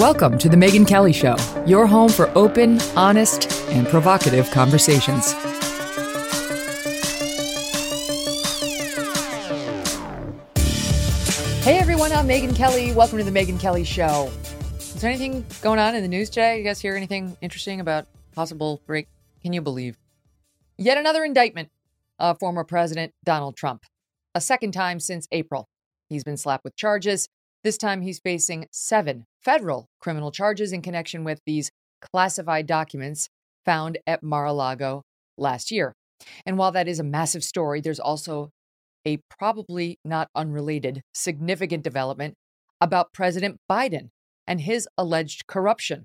Welcome to The Megyn Kelly Show, your home for open, honest, and provocative conversations. Hey everyone, I'm Megyn Kelly. Welcome to The Megyn Kelly Show. Is there anything going on in the news today? You guys hear anything interesting about possible break? Can you believe? Yet another indictment of former President Donald Trump. A second time since April. He's been slapped with charges. This time he's facing 7 federal criminal charges in connection with these classified documents found at Mar-a-Lago last year. And while that is a massive story, there's also a probably not unrelated significant development about President Biden and his alleged corruption.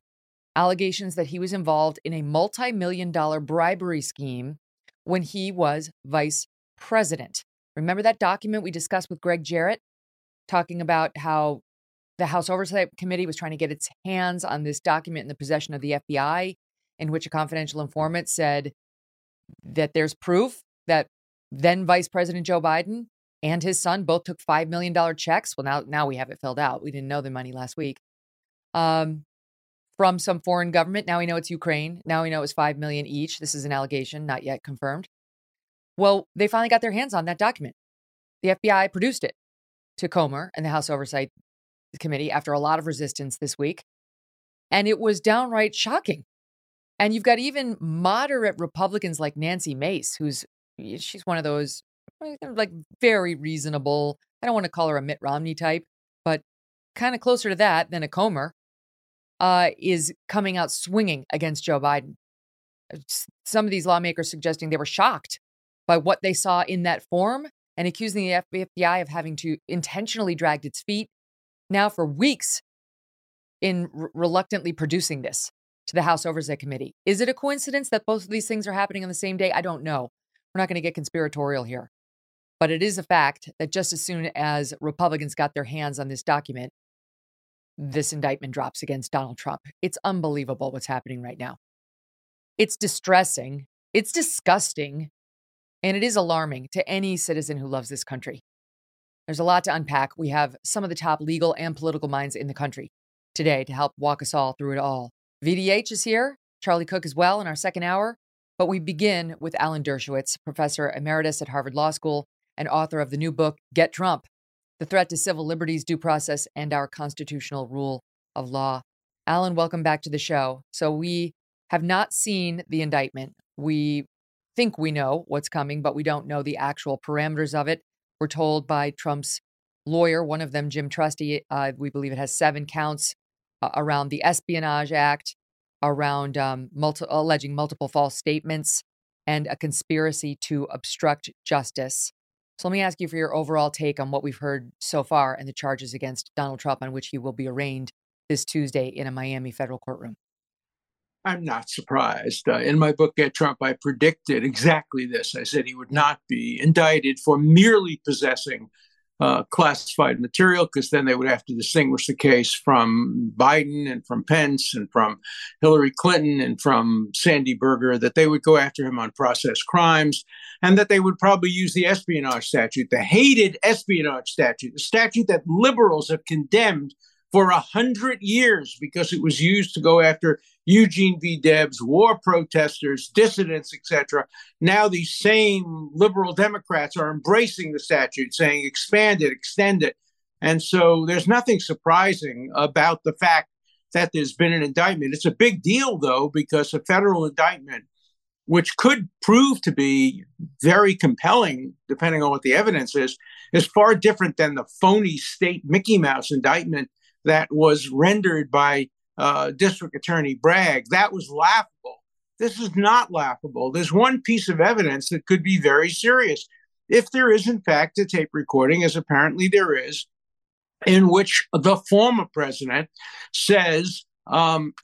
Allegations that he was involved in a multi-multi-million dollar bribery scheme when he was vice president. Remember that document we discussed with Greg Jarrett, talking about how the House Oversight Committee was trying to get its hands on this document in the possession of the FBI, in which a confidential informant said that there's proof that then Vice President Joe Biden and his son both took $5 million checks. Well, now we have it filled out. We didn't know the money last week. From some foreign government. Now we know it's Ukraine. Now we know it was $5 million each. This is an allegation, not yet confirmed. Well, they finally got their hands on that document. The FBI produced it to Comer and the House Oversight Committee after a lot of resistance this week. And it was downright shocking. And you've got even moderate Republicans like Nancy Mace, she's one of those like very reasonable. I don't want to call her a Mitt Romney type, but kind of closer to that than a Comer, is coming out swinging against Joe Biden. Some of these lawmakers suggesting they were shocked by what they saw in that form and accusing the FBI of having to intentionally drag its feet now for weeks in reluctantly producing this to the House Oversight Committee. Is it a coincidence that both of these things are happening on the same day? I don't know. We're not going to get conspiratorial here. But it is a fact that just as soon as Republicans got their hands on this document, this indictment drops against Donald Trump. It's unbelievable what's happening right now. It's distressing. It's disgusting. And it is alarming to any citizen who loves this country. There's a lot to unpack. We have some of the top legal and political minds in the country today to help walk us all through it all. VDH is here, Charlie Cook as well in our second hour. But we begin with Alan Dershowitz, professor emeritus at Harvard Law School and author of the new book, Get Trump, The Threat to Civil Liberties, Due Process, and Our Constitutional Rule of Law. Alan, welcome back to the show. So we have not seen the indictment. We think we know what's coming, but we don't know the actual parameters of it. We're told by Trump's lawyer, one of them, Jim Trusty, we believe it has 7 counts around the Espionage Act, around alleging multiple false statements and a conspiracy to obstruct justice. So let me ask you for your overall take on what we've heard so far and the charges against Donald Trump, on which he will be arraigned this Tuesday in a Miami federal courtroom. I'm not surprised. In my book, Get Trump, I predicted exactly this. I said he would not be indicted for merely possessing classified material, because then they would have to distinguish the case from Biden and from Pence and from Hillary Clinton and from Sandy Berger, that they would go after him on process crimes, and that they would probably use the espionage statute, the hated espionage statute, the statute that liberals have condemned for 100 years because it was used to go after Eugene V. Debs, war protesters, dissidents, etc. Now these same liberal Democrats are embracing the statute, saying expand it, extend it. And so there's nothing surprising about the fact that there's been an indictment. It's a big deal, though, because a federal indictment, which could prove to be very compelling, depending on what the evidence is far different than the phony state Mickey Mouse indictment that was rendered by District Attorney Bragg. That was laughable. This is not laughable. There's one piece of evidence that could be very serious. If there is, in fact, a tape recording, as apparently there is, in which the former president says,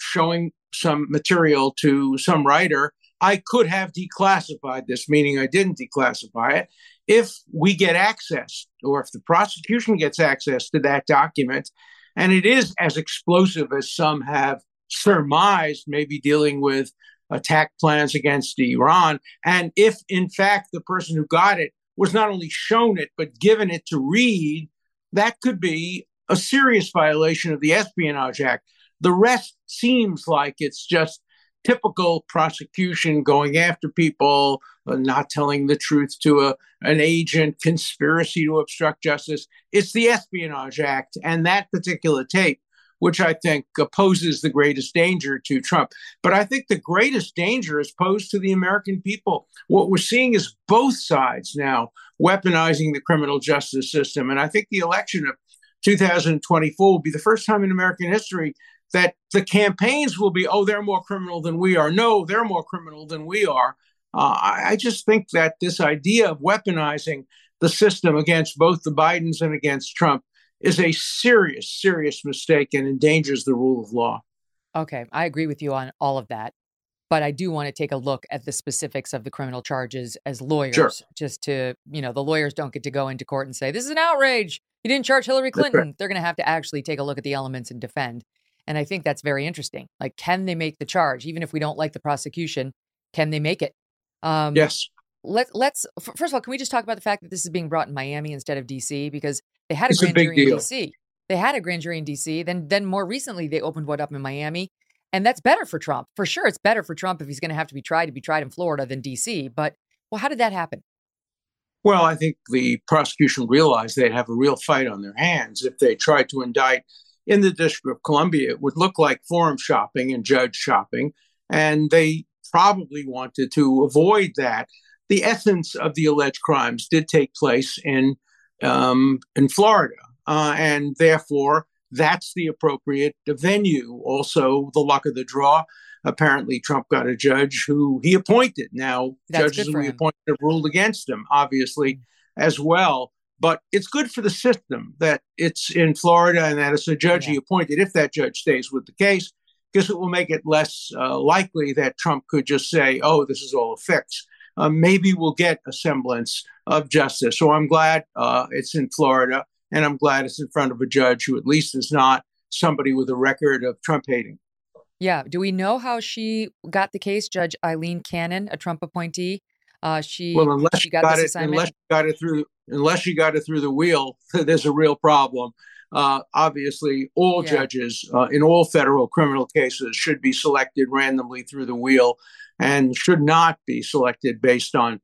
showing some material to some writer, I could have declassified this, meaning I didn't declassify it. If we get access, or if the prosecution gets access to that document, and it is as explosive as some have surmised, maybe dealing with attack plans against Iran. And if, in fact, the person who got it was not only shown it, but given it to read, that could be a serious violation of the Espionage Act. The rest seems like it's just typical prosecution going after people, not telling the truth to an agent, conspiracy to obstruct justice. It's the Espionage Act and that particular tape, which I think poses the greatest danger to Trump. But I think the greatest danger is posed to the American people. What we're seeing is both sides now weaponizing the criminal justice system. And I think the election of 2024 will be the first time in American history that the campaigns will be, oh, they're more criminal than we are. No, they're more criminal than we are. I just think that this idea of weaponizing the system against both the Bidens and against Trump is a serious, serious mistake and endangers the rule of law. Okay, I agree with you on all of that. But I do want to take a look at the specifics of the criminal charges as lawyers, sure, just to, you know, the lawyers don't get to go into court and say, this is an outrage. You didn't charge Hillary Clinton. Right. They're going to have to actually take a look at the elements and defend. And I think that's very interesting. Like, can they make the charge? Even if we don't like the prosecution, can they make it? Yes. Let's first of all, can we just talk about the fact that this is being brought in Miami instead of D.C. because they had a grand jury in D.C. They had a grand jury in D.C. Then more recently, they opened one up in Miami. And that's better for Trump. For sure, it's better for Trump if he's going to be tried in Florida than D.C. But, well, how did that happen? Well, I think the prosecution realized they'd have a real fight on their hands if they tried to indict in the District of Columbia. It would look like forum shopping and judge shopping. And they probably wanted to avoid that. The essence of the alleged crimes did take place in Florida. And therefore, that's the appropriate venue. Also, the luck of the draw. Apparently, Trump got a judge who he appointed. Now, that's judges who he appointed have ruled against him, obviously, as well. But it's good for the system that it's in Florida and that it's a judge he appointed, if that judge stays with the case, because it will make it less likely that Trump could just say, oh, this is all a fix. Maybe we'll get a semblance of justice. So I'm glad it's in Florida, and I'm glad it's in front of a judge who at least is not somebody with a record of Trump hating. Yeah. Do we know how she got the case? Judge Eileen Cannon, a Trump appointee. Unless she got it through the wheel, there's a real problem. Obviously, all judges in all federal criminal cases should be selected randomly through the wheel and should not be selected based on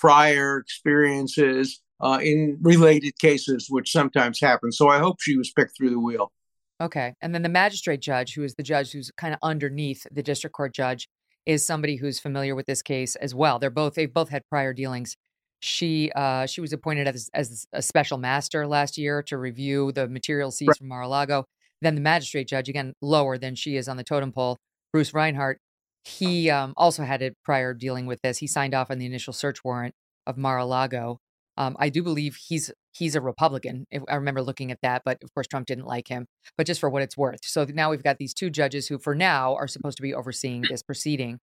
prior experiences in related cases, which sometimes happen. So I hope she was picked through the wheel. OK. And then the magistrate judge, who is the judge who's kind of underneath the district court judge, is somebody who's familiar with this case as well. They've both had prior dealings. She was appointed as a special master last year to review the material seized from Mar-a-Lago. Then the magistrate judge, again, lower than she is on the totem pole, Bruce Reinhardt, he also had a prior dealing with this. He signed off on the initial search warrant of Mar-a-Lago. I do believe he's a Republican. I remember looking at that, but of course, Trump didn't like him, but just for what it's worth. So now we've got these two judges who for now are supposed to be overseeing this proceeding.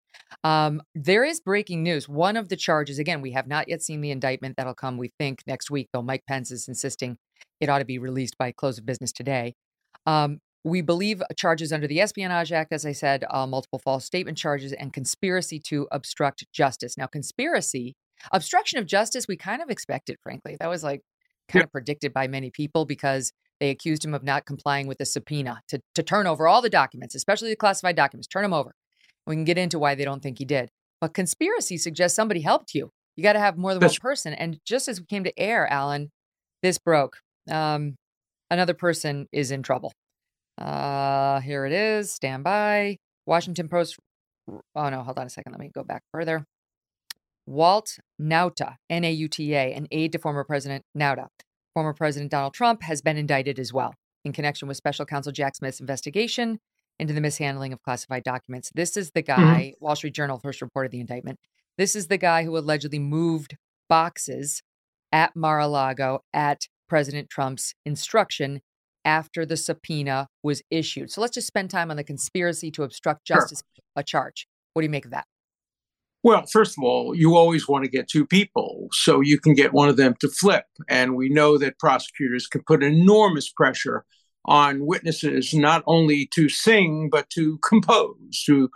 There is breaking news. One of the charges, again, we have not yet seen the indictment that'll come, we think, next week, though Mike Pence is insisting it ought to be released by close of business today. We believe charges under the Espionage Act, as I said, multiple false statement charges and conspiracy to obstruct justice. Now, obstruction of justice, we kind of expected, frankly. That was like kind of predicted by many people because they accused him of not complying with the subpoena to turn over all the documents, especially the classified documents, turn them over. We can get into why they don't think he did. But conspiracy suggests somebody helped you. You got to have more than one person. And just as we came to air, Alan, this broke. Another person is in trouble. Here it is. Stand by. Washington Post. Oh, no, hold on a second. Let me go back further. Walt Nauta, N-A-U-T-A, an aide to former President Nauta. Former President Donald Trump has been indicted as well in connection with special counsel Jack Smith's investigation into the mishandling of classified documents. This is the guy, Wall Street Journal first reported the indictment. This is the guy who allegedly moved boxes at Mar-a-Lago at President Trump's instruction after the subpoena was issued. So let's just spend time on the conspiracy to obstruct justice charge. What do you make of that? Well, first of all, you always want to get two people so you can get one of them to flip. And we know that prosecutors can put enormous pressure on witnesses, not only to sing, but to compose, to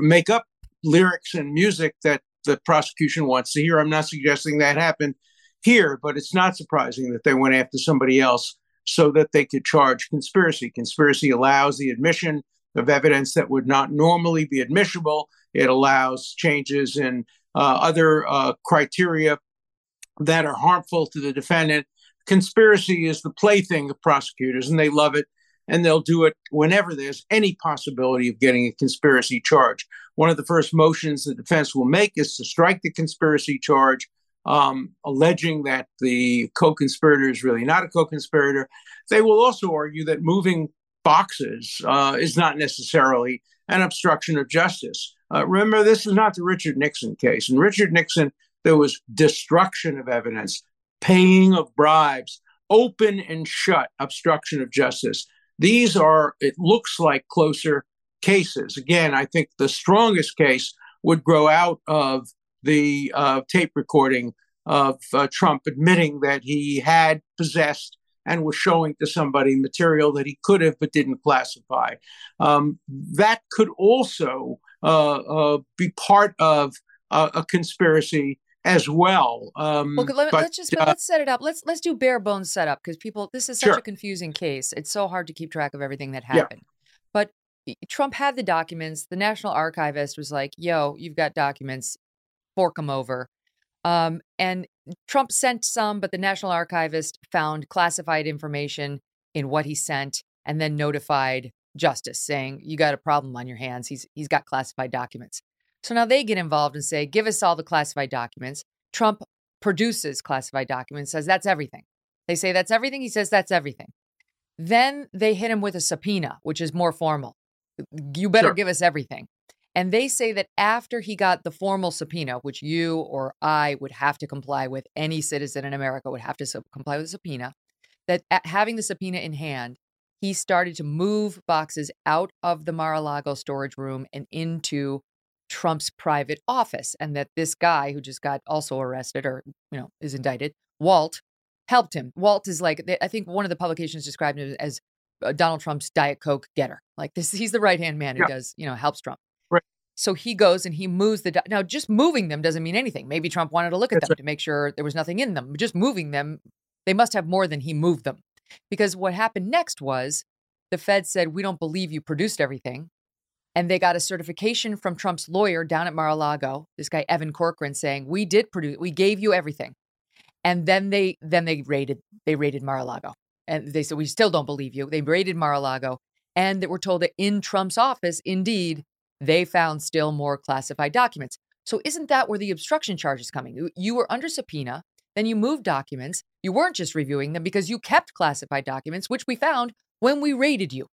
make up lyrics and music that the prosecution wants to hear. I'm not suggesting that happened here, but it's not surprising that they went after somebody else so that they could charge conspiracy. Conspiracy allows the admission of evidence that would not normally be admissible. It allows changes in other criteria that are harmful to the defendant. Conspiracy is the plaything of prosecutors, and they love it, and they'll do it whenever there's any possibility of getting a conspiracy charge. One of the first motions the defense will make is to strike the conspiracy charge, alleging that the co-conspirator is really not a co-conspirator. They will also argue that moving boxes is not necessarily an obstruction of justice. Remember, this is not the Richard Nixon case. In Richard Nixon, there was destruction of evidence, paying of bribes, open and shut obstruction of justice. These are, it looks like, closer cases. Again, I think the strongest case would grow out of the tape recording of Trump admitting that he had possessed and was showing to somebody material that he could have but didn't classify. That could also be part of a conspiracy as well. Let's set it up. Let's do bare bones setup, because people, this is such a confusing case. It's so hard to keep track of everything that happened. Yeah. But Trump had the documents. The National Archivist was like, yo, you've got documents, fork them over. And Trump sent some, but the National Archivist found classified information in what he sent and then notified Justice saying, you got a problem on your hands. He's got classified documents. So now they get involved and say, give us all the classified documents. Trump produces classified documents, says that's everything. They say that's everything. He says that's everything. Then they hit him with a subpoena, which is more formal. You better give us everything. And they say that after he got the formal subpoena, which you or I would have to comply with, any citizen in America would have to comply with a subpoena, that having the subpoena in hand, he started to move boxes out of the Mar-a-Lago storage room and into Trump's private office, and that this guy who just got also arrested or, you know, is indicted, Walt, helped him. Walt is like, I think one of the publications described him as Donald Trump's Diet Coke getter. Like this, he's the right hand man who does, you know, helps Trump. Right. So he goes and he moves the now. Just moving them doesn't mean anything. Maybe Trump wanted to look at them to make sure there was nothing in them. Just moving them, they must have more than he moved them, because what happened next was the Fed said, we don't believe you produced everything. And they got a certification from Trump's lawyer down at Mar-a-Lago, this guy, Evan Corcoran, saying, we did produce, we gave you everything. And then they raided Mar-a-Lago. And they said, we still don't believe you. They raided Mar-a-Lago. And they were told that in Trump's office, indeed, they found still more classified documents. So isn't that where the obstruction charge is coming? You were under subpoena, then you moved documents. You weren't just reviewing them because you kept classified documents, which we found when we raided you.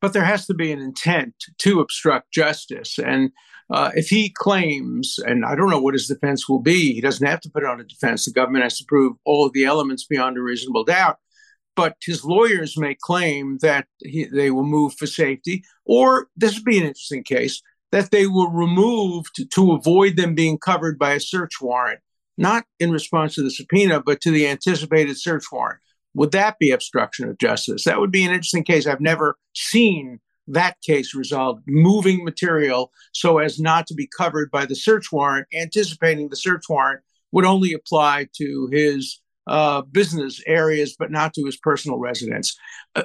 But there has to be an intent to obstruct justice. And if he claims, and I don't know what his defense will be, he doesn't have to put on a defense. The government has to prove all of the elements beyond a reasonable doubt. But his lawyers may claim that they will move for safety, or this would be an interesting case, that they were removed to avoid them being covered by a search warrant, not in response to the subpoena, but to the anticipated search warrant. Would that be obstruction of justice? That would be an interesting case. I've never seen that case resolved, moving material so as not to be covered by the search warrant. Anticipating the search warrant would only apply to his business areas, but not to his personal residence.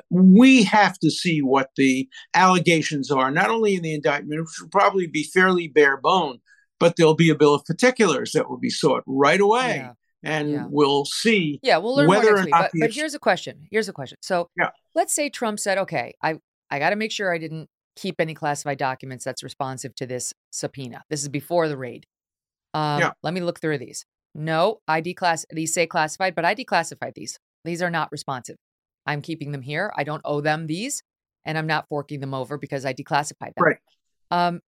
We have to see what the allegations are, not only in the indictment, which will probably be fairly bare bone, but there'll be a bill of particulars that will be sought right away. Yeah. And we'll see. Yeah, we'll learn whether more next week. But here's a question. So let's say Trump said, okay, I got to make sure I didn't keep any classified documents that's responsive to this subpoena. This is before the raid. Let me look through these. No, these say classified, but I declassified these. These are not responsive. I'm keeping them here. I don't owe them these, and I'm not forking them over because I declassified them. Right.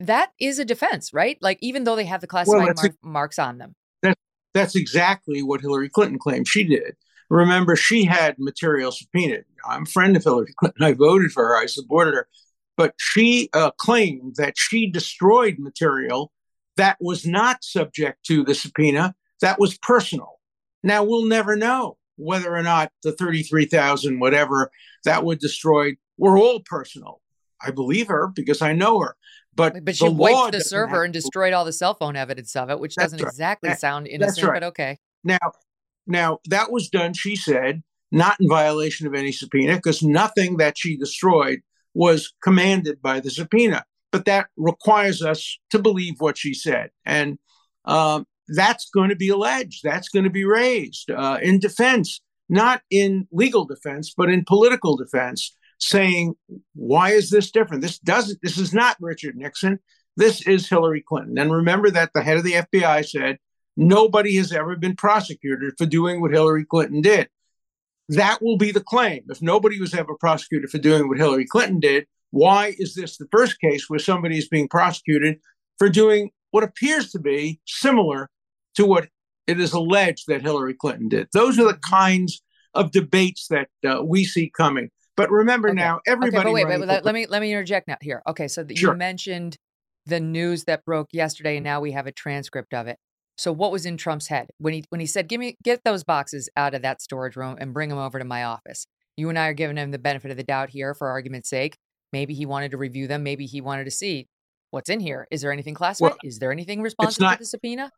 That is a defense, right? Like, even though they have the classified marks on them. That's exactly what Hillary Clinton claimed she did. Remember, she had material subpoenaed. I'm a friend of Hillary Clinton. I voted for her. I supported her. But she claimed that she destroyed material that was not subject to the subpoena, that was personal. Now, we'll never know whether or not the 33,000, whatever, that were destroyed were all personal. I believe her because I know her. But she wiped the server and destroyed all the cell phone evidence of it, which doesn't exactly sound innocent, but okay. Now, Now, that was done, she said, not in violation of any subpoena, because nothing that she destroyed was commanded by the subpoena. But that requires us to believe what she said. And that's going to be alleged. That's going to be raised in defense, not in legal defense, but in political defense, saying, why is this different? This is not Richard Nixon. This is Hillary Clinton. And remember that the head of the FBI said, nobody has ever been prosecuted for doing what Hillary Clinton did. That will be the claim. If nobody was ever prosecuted for doing what Hillary Clinton did, why is this the first case where somebody is being prosecuted for doing what appears to be similar to what it is alleged that Hillary Clinton did? Those are the kinds of debates that we see coming. But remember now, everybody... Okay, wait, let me interject now here. Okay, so you mentioned the news that broke yesterday, and now we have a transcript of it. So what was in Trump's head when he said, get those boxes out of that storage room and bring them over to my office? You and I are giving him the benefit of the doubt here for argument's sake. Maybe he wanted to review them. Maybe he wanted to see what's in here. Is there anything classified? Well, is there anything responsive to the subpoena?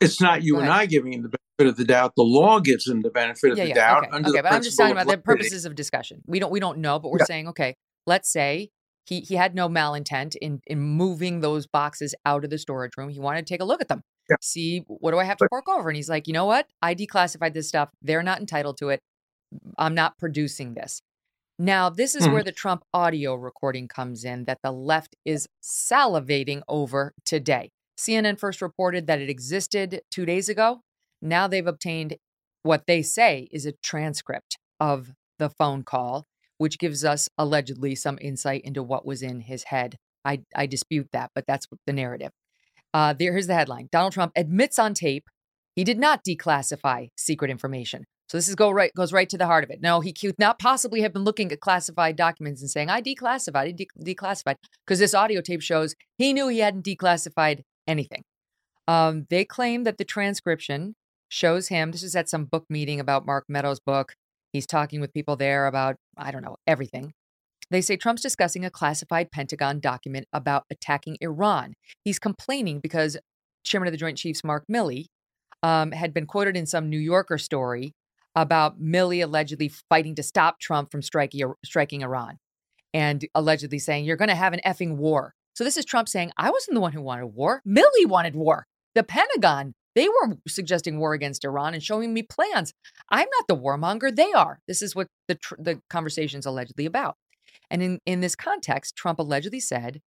It's not you and I giving him the benefit of the doubt. The law gives him the benefit of the doubt. Okay, under but I'm just talking about the purposes of discussion. We don't know, but we're saying, okay, let's say he had no malintent in moving those boxes out of the storage room. He wanted to take a look at them. Yeah. See, what do I have to fork over? And he's like, you know what? I declassified this stuff. They're not entitled to it. I'm not producing this. Now, this is where the Trump audio recording comes in that the left is salivating over today. CNN first reported that it existed 2 days ago. Now they've obtained what they say is a transcript of the phone call, which gives us allegedly some insight into what was in his head. I dispute that, but that's the narrative. Here's the headline. Donald Trump admits on tape he did not declassify secret information. So this goes right to the heart of it. No, he could not possibly have been looking at classified documents and saying, I declassified, because this audio tape shows he knew he hadn't declassified anything. They claim that the transcription shows him, this is at some book meeting about Mark Meadows' book. He's talking with people there about, I don't know, everything. They say Trump's discussing a classified Pentagon document about attacking Iran. He's complaining because Chairman of the Joint Chiefs Mark Milley had been quoted in some New Yorker story about Milley allegedly fighting to stop Trump from striking Iran and allegedly saying, you're going to have an effing war. So this is Trump saying, I wasn't the one who wanted war. Milley wanted war. The Pentagon, they were suggesting war against Iran and showing me plans. I'm not the warmonger. They are. This is what the conversation's allegedly about. And in this context, Trump allegedly said,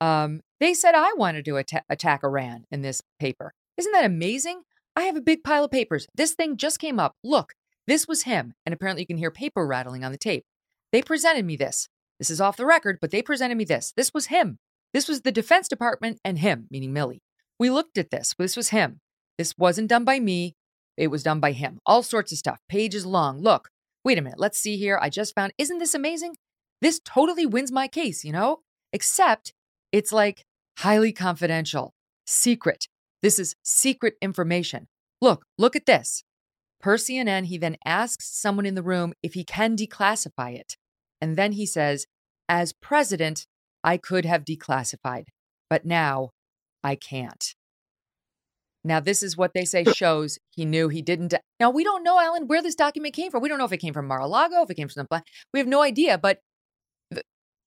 they said I wanted to attack Iran in this paper. Isn't that amazing? I have a big pile of papers. This thing just came up. Look, this was him. And apparently you can hear paper rattling on the tape. They presented me this. This is off the record, but they presented me this. This was him. This was the Defense Department and him, meaning Milley. We looked at this. This was him. This wasn't done by me. It was done by him. All sorts of stuff. Pages long. Look, wait a minute. Let's see here. I just found, isn't this amazing? This totally wins my case, you know, except it's like highly confidential, secret. This is secret information. Look at this. Per CNN, he then asks someone in the room if he can declassify it. And then he says, as president, I could have declassified, but now I can't. Now, this is what they say shows he knew he didn't. Now, we don't know, Alan, where this document came from. We don't know if it came from Mar-a-Lago, if it came from the, we have no idea. But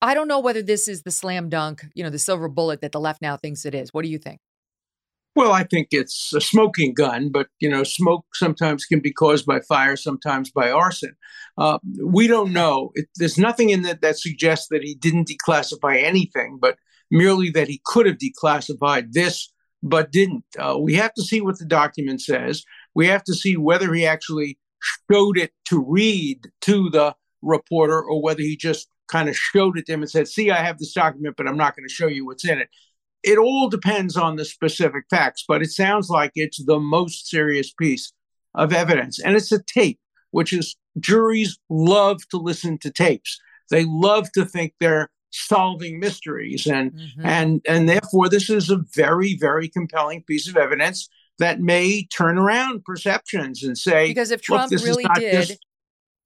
I don't know whether this is the slam dunk, you know, the silver bullet that the left now thinks it is. What do you think? Well, I think it's a smoking gun, but, you know, smoke sometimes can be caused by fire, sometimes by arson. We don't know. There's nothing in that that suggests that he didn't declassify anything, but merely that he could have declassified this, but didn't. We have to see what the document says. We have to see whether he actually showed it to read to the reporter or whether he just kind of showed it to him and said, see, I have this document, but I'm not going to show you what's in it. It all depends on the specific facts, but it sounds like it's the most serious piece of evidence. And it's a tape, which is juries love to listen to tapes. They love to think they're solving mysteries. And and therefore, this is a very, very compelling piece of evidence that may turn around perceptions and say, because if Trump really did,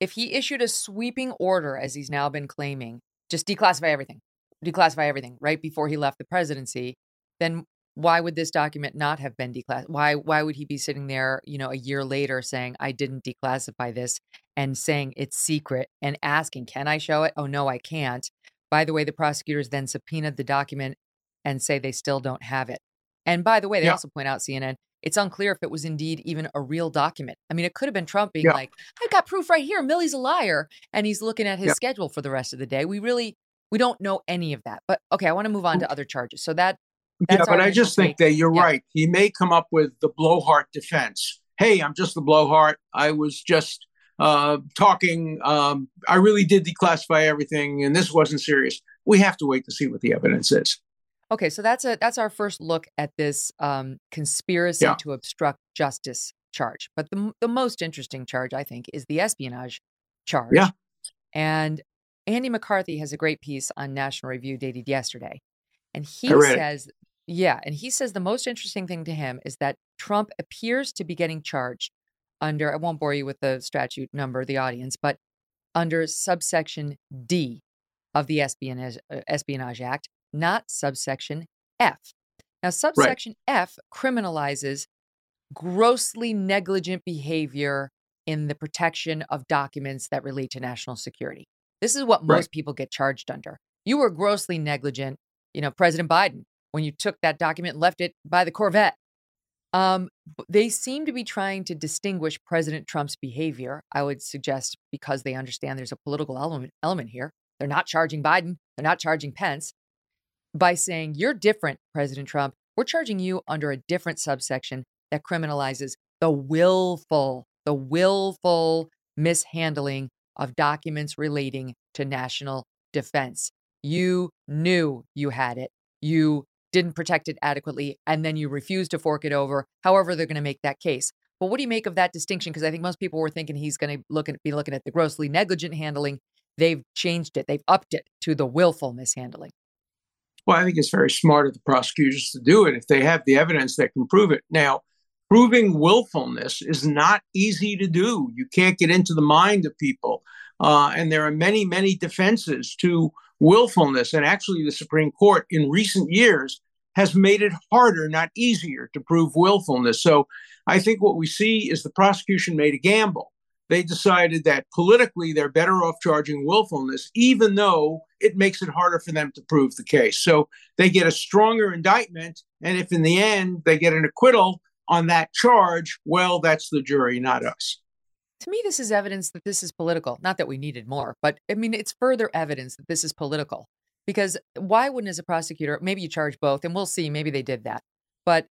if he issued a sweeping order, as he's now been claiming, just declassify everything. Declassify everything right before he left the presidency, then why would this document not have been declassified? Why would he be sitting there, you know, a year later saying, I didn't declassify this, and saying it's secret, and asking, can I show it? Oh, no, I can't. By the way, the prosecutors then subpoenaed the document and say they still don't have it. And by the way, they also point out, CNN, it's unclear if it was indeed even a real document. I mean, it could have been Trump being like, I've got proof right here. Milley's a liar. And he's looking at his schedule for the rest of the day. We don't know any of that. But OK, I want to move on to other charges. So that's but I just think that you're right. He may come up with the blowhard defense. Hey, I'm just the blowhard. I was just talking. I really did declassify everything, and this wasn't serious. We have to wait to see what the evidence is. OK, so that's our first look at this conspiracy to obstruct justice charge. But the most interesting charge, I think, is the espionage charge. Yeah. And Andy McCarthy has a great piece on National Review dated yesterday. And he says, and he says the most interesting thing to him is that Trump appears to be getting charged under, I won't bore you with the statute number, the audience, but under subsection D of the Espionage Act, not subsection F. Now, subsection F criminalizes grossly negligent behavior in the protection of documents that relate to national security. This is what most people get charged under. You were grossly negligent, you know, President Biden, when you took that document and left it by the Corvette. They seem to be trying to distinguish President Trump's behavior, I would suggest, because they understand there's a political element here. They're not charging Biden. They're not charging Pence. By saying, you're different, President Trump. We're charging you under a different subsection that criminalizes the willful mishandling of documents relating to national defense. You knew you had it. You didn't protect it adequately, and then you refused to fork it over, however they're going to make that case. But what do you make of that distinction? Because I think most people were thinking he's going to be looking at the grossly negligent handling. They've changed it. They've upped it to the willful mishandling. Well, I think it's very smart of the prosecutors to do it if they have the evidence that can prove it. Now, proving willfulness is not easy to do. You can't get into the mind of people. And there are many, many defenses to willfulness. And actually, the Supreme Court in recent years has made it harder, not easier, to prove willfulness. So I think what we see is the prosecution made a gamble. They decided that politically, they're better off charging willfulness, even though it makes it harder for them to prove the case. So they get a stronger indictment. And if in the end they get an acquittal on that charge, well, that's the jury, not us. To me, this is evidence that this is political. Not that we needed more, but I mean, it's further evidence that this is political. Because why wouldn't, as a prosecutor, maybe you charge both, and we'll see, maybe they did that. But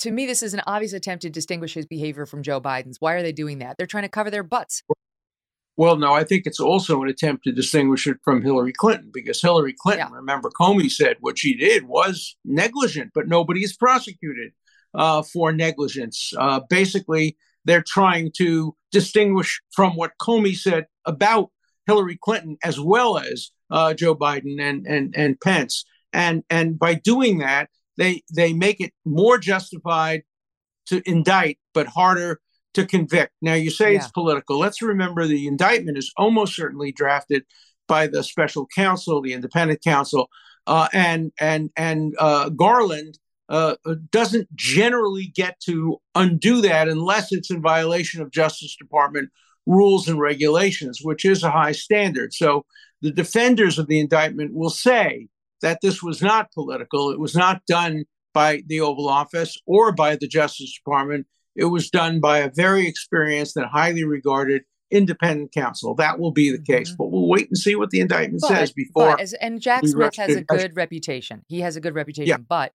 to me, this is an obvious attempt to distinguish his behavior from Joe Biden's. Why are they doing that? They're trying to cover their butts. Well, no, I think it's also an attempt to distinguish it from Hillary Clinton, because Hillary Clinton, remember, Comey said what she did was negligent, but nobody is prosecuted for negligence. Basically, they're trying to distinguish from what Comey said about Hillary Clinton, as well as Joe Biden and Pence. And by doing that, they make it more justified to indict, but harder to convict. Now, you say it's political. Let's remember the indictment is almost certainly drafted by the special counsel, the independent counsel, and Garland doesn't generally get to undo that unless it's in violation of Justice Department rules and regulations, which is a high standard. So the defenders of the indictment will say that this was not political. It was not done by the Oval Office or by the Justice Department. It was done by a very experienced and highly regarded independent counsel. That will be the case, but we'll wait and see what the indictment says before. And Jack Smith has a good reputation. He has a good reputation, but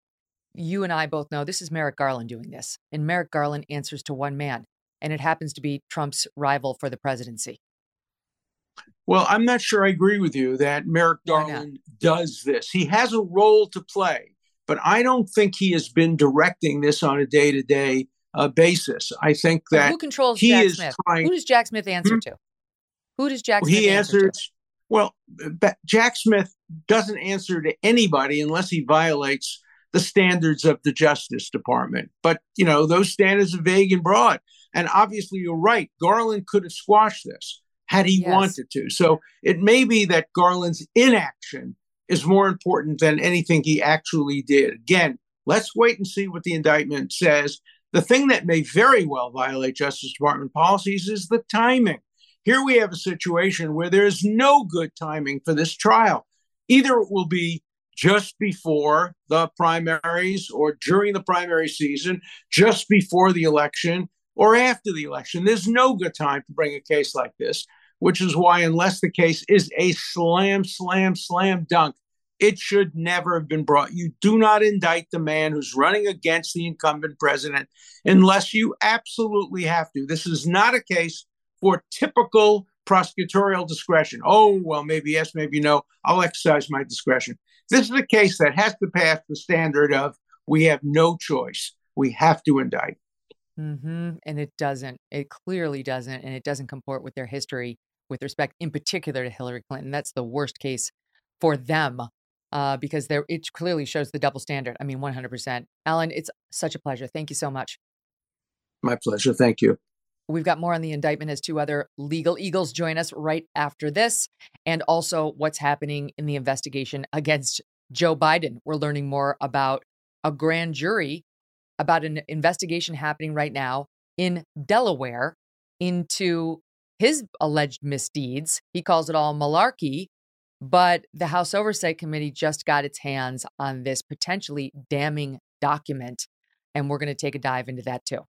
you and I both know this is Merrick Garland doing this, and Merrick Garland answers to one man, and it happens to be Trump's rival for the presidency. Well, I'm not sure I agree with you that Merrick Garland does this. He has a role to play, but I don't think he has been directing this on a day-to-day basis. I think that who controls Jack Smith? Who does Jack Smith answer to? Who does Jack Smith answer to? Well, Jack Smith doesn't answer to anybody unless he violates the standards of the Justice Department. But, you know, those standards are vague and broad. And obviously, you're right. Garland could have squashed this had he wanted to. So it may be that Garland's inaction is more important than anything he actually did. Again, let's wait and see what the indictment says. The thing that may very well violate Justice Department policies is the timing. Here we have a situation where there is no good timing for this trial. Either it will be just before the primaries or during the primary season, just before the election or after the election. There's no good time to bring a case like this, which is why unless the case is a slam dunk, it should never have been brought. You do not indict the man who's running against the incumbent president unless you absolutely have to. This is not a case for typical prosecutorial discretion. Oh, well, maybe yes, maybe no. I'll exercise my discretion. This is a case that has to pass the standard of we have no choice. We have to indict. Mm-hmm. And it doesn't. It clearly doesn't. And it doesn't comport with their history with respect in particular to Hillary Clinton. That's the worst case for them. Because it clearly shows the double standard. I mean, 100%. Alan, it's such a pleasure. Thank you so much. My pleasure. Thank you. We've got more on the indictment as two other legal eagles join us right after this. And also what's happening in the investigation against Joe Biden. We're learning more about a grand jury, about an investigation happening right now in Delaware into his alleged misdeeds. He calls it all malarkey. But the House Oversight Committee just got its hands on this potentially damning document, and we're going to take a dive into that, too.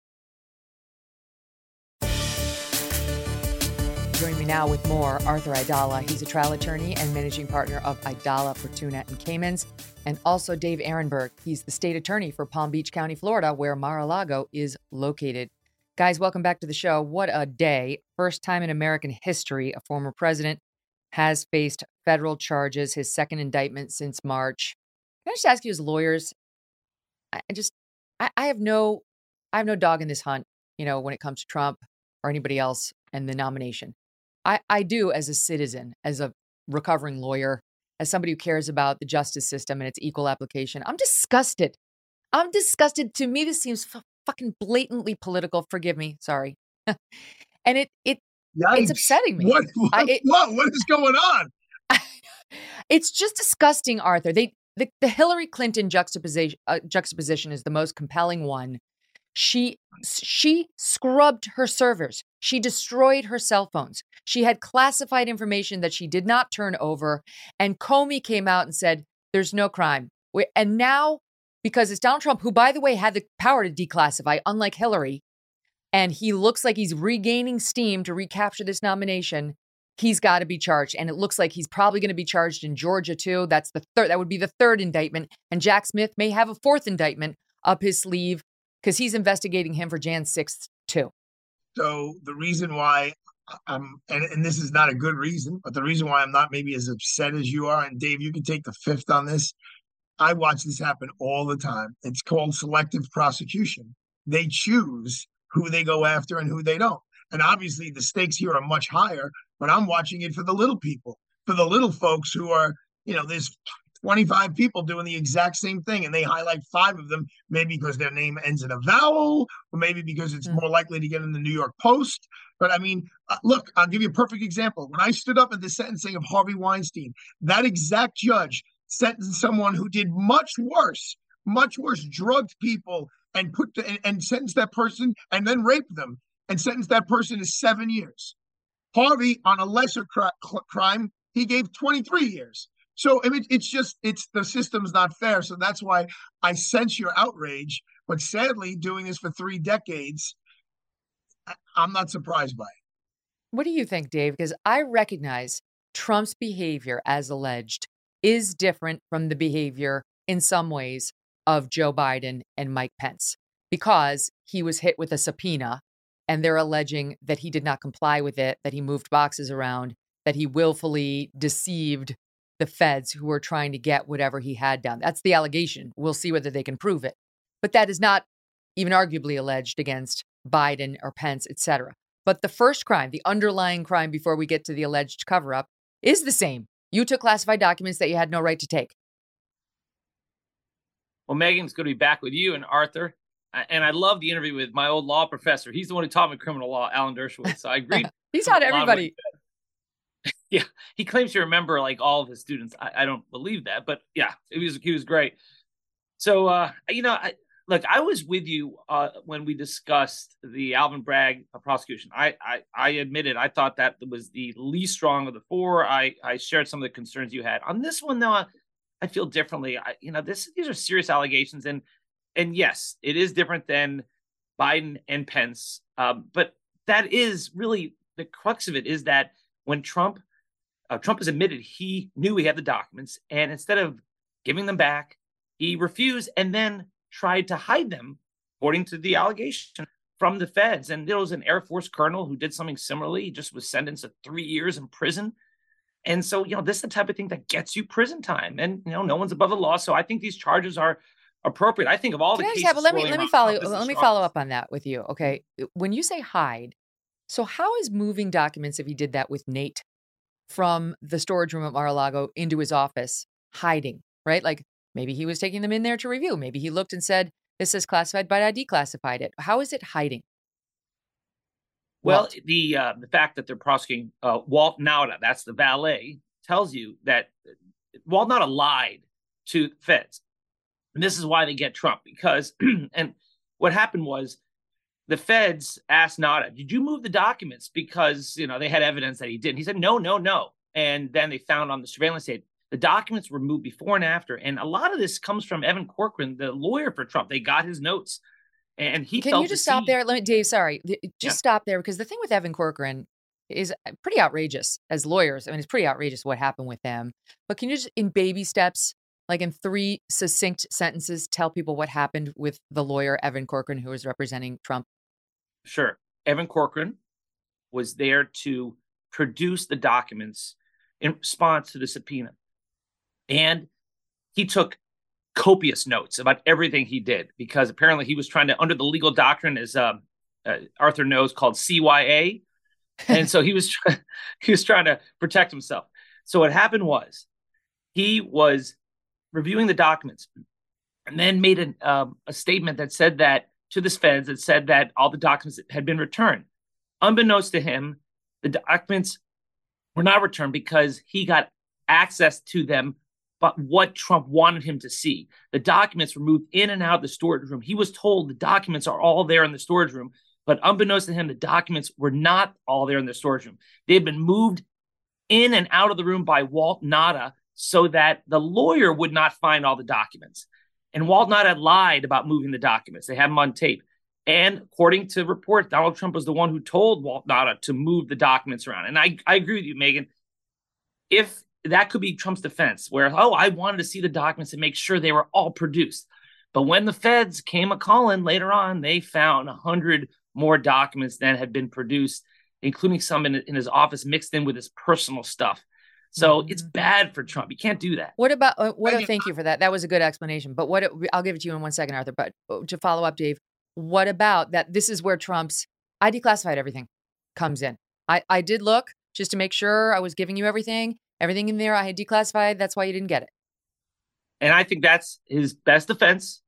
Join me now with more Arthur Idala. He's a trial attorney and managing partner of Idala, Fortuna & Caymans, and also Dave Ehrenberg. He's the state attorney for Palm Beach County, Florida, where Mar-a-Lago is located. Guys, welcome back to the show. What a day. First time in American history, a former president has faced federal charges, his second indictment since March. Can I just ask you as lawyers, I have no dog in this hunt, you know, when it comes to Trump or anybody else and the nomination. I do as a citizen, as a recovering lawyer, as somebody who cares about the justice system and its equal application. I'm disgusted. To me, this seems fucking blatantly political. Forgive me. Sorry. And it's upsetting me. What is going on? It's just disgusting, Arthur. The Hillary Clinton juxtaposition is the most compelling one. She scrubbed her servers. She destroyed her cell phones. She had classified information that she did not turn over. And Comey came out and said, there's no crime. And now, because it's Donald Trump, who, by the way, had the power to declassify, unlike Hillary, and he looks like he's regaining steam to recapture this nomination, he's got to be charged. And it looks like he's probably going to be charged in Georgia, too. That's the third. That would be the third indictment. And Jack Smith may have a fourth indictment up his sleeve because he's investigating him for Jan 6th, too. So the reason why I'm, and this is not a good reason, but the reason why I'm not maybe as upset as you are, and Dave, you can take the fifth on this. I watch this happen all the time. It's called selective prosecution. They choose who they go after and who they don't. And obviously the stakes here are much higher, but I'm watching it for the little people, for the little folks who are, you know, there's 25 people doing the exact same thing and they highlight five of them, maybe because their name ends in a vowel, or maybe because it's more likely to get in the New York Post. But I mean, look, I'll give you a perfect example. When I stood up at the sentencing of Harvey Weinstein, that exact judge sentenced someone who did much worse, drugged people, and sentenced that person and then raped them and sentenced that person to 7 years. Harvey, on a lesser crime, he gave 23 years. So I mean, it's the system's not fair. So that's why I sense your outrage. But sadly, doing this for 3 decades, I'm not surprised by it. What do you think, Dave? Because I recognize Trump's behavior, as alleged, is different from the behavior in some ways of Joe Biden and Mike Pence, because he was hit with a subpoena and they're alleging that he did not comply with it, that he moved boxes around, that he willfully deceived the feds who were trying to get whatever he had done. That's the allegation. We'll see whether they can prove it. But that is not even arguably alleged against Biden or Pence, et cetera. But the first crime, the underlying crime before we get to the alleged cover-up, is the same. You took classified documents that you had no right to take. Well, Megyn, it's good to be back with you and Arthur. And I love the interview with my old law professor. He's the one who taught me criminal law, Alan Dershowitz. So I agree. He's taught everybody. Yeah, he claims to remember like all of his students. I don't believe that, but yeah, he was great. So look, I was with you when we discussed the Alvin Bragg prosecution. I admitted I thought that was the least strong of the four. I shared some of the concerns you had on this one, though. I feel differently. These are serious allegations, and yes, it is different than Biden and Pence. But that is really the crux of it, is that when Trump has admitted he knew he had the documents, and instead of giving them back, he refused and then tried to hide them, according to the allegation, from the feds. And there was an Air Force colonel who did something similarly. He just was sentenced to 3 years in prison. And so, this is the type of thing that gets you prison time. And, no one's above the law. So I think these charges are appropriate. I think of all the cases. Yeah, but let me follow up on that with you. Okay. When you say hide, so how is moving documents, if he did that with Nate from the storage room at Mar-a-Lago into his office, hiding, right? Like maybe he was taking them in there to review. Maybe he looked and said, this is classified, but I declassified it. How is it hiding? Well, the fact that they're prosecuting Walt Nauta, that's the valet, tells you that Walt Nauta lied to the feds. And this is why they get Trump, because and what happened was the feds asked Nauta, did you move the documents? Because, they had evidence that he didn't. He said, no. And then they found on the surveillance tape, the documents were moved before and after. And a lot of this comes from Evan Corcoran, the lawyer for Trump. They got his notes. And he can you just stop there? Let me, Dave, sorry, stop there, because the thing with Evan Corcoran is pretty outrageous as lawyers. I mean, it's pretty outrageous what happened with them. But can you just in baby steps, like in three succinct sentences, tell people what happened with the lawyer, Evan Corcoran, who was representing Trump? Sure. Evan Corcoran was there to produce the documents in response to the subpoena. And he took copious notes about everything he did, because apparently he was trying to, under the legal doctrine, as Arthur knows, called CYA, and so he was trying to protect himself. So what happened was he was reviewing the documents, and then made a statement that said that to the feds, that said that all the documents had been returned. Unbeknownst to him, the documents were not returned because he got access to them. But what Trump wanted him to see, the documents were moved in and out of the storage room. He was told the documents are all there in the storage room, but unbeknownst to him, the documents were not all there in the storage room. They had been moved in and out of the room by Walt Nauta so that the lawyer would not find all the documents. And Walt Nauta lied about moving the documents. They had them on tape. And according to reports, Donald Trump was the one who told Walt Nauta to move the documents around. And I agree with you, Megyn. If that could be Trump's defense, where, I wanted to see the documents and make sure they were all produced. But when the feds came a-calling later on, they found 100 more documents than had been produced, including some in his office mixed in with his personal stuff. So It's bad for Trump. You can't do that. What about, thank you for that. That was a good explanation. But I'll give it to you in 1 second, Arthur. But to follow up, Dave, what about that? This is where Trump's, I declassified everything, comes in. I did look just to make sure I was giving you everything. Everything in there I had declassified. That's why you didn't get it. And I think that's his best defense,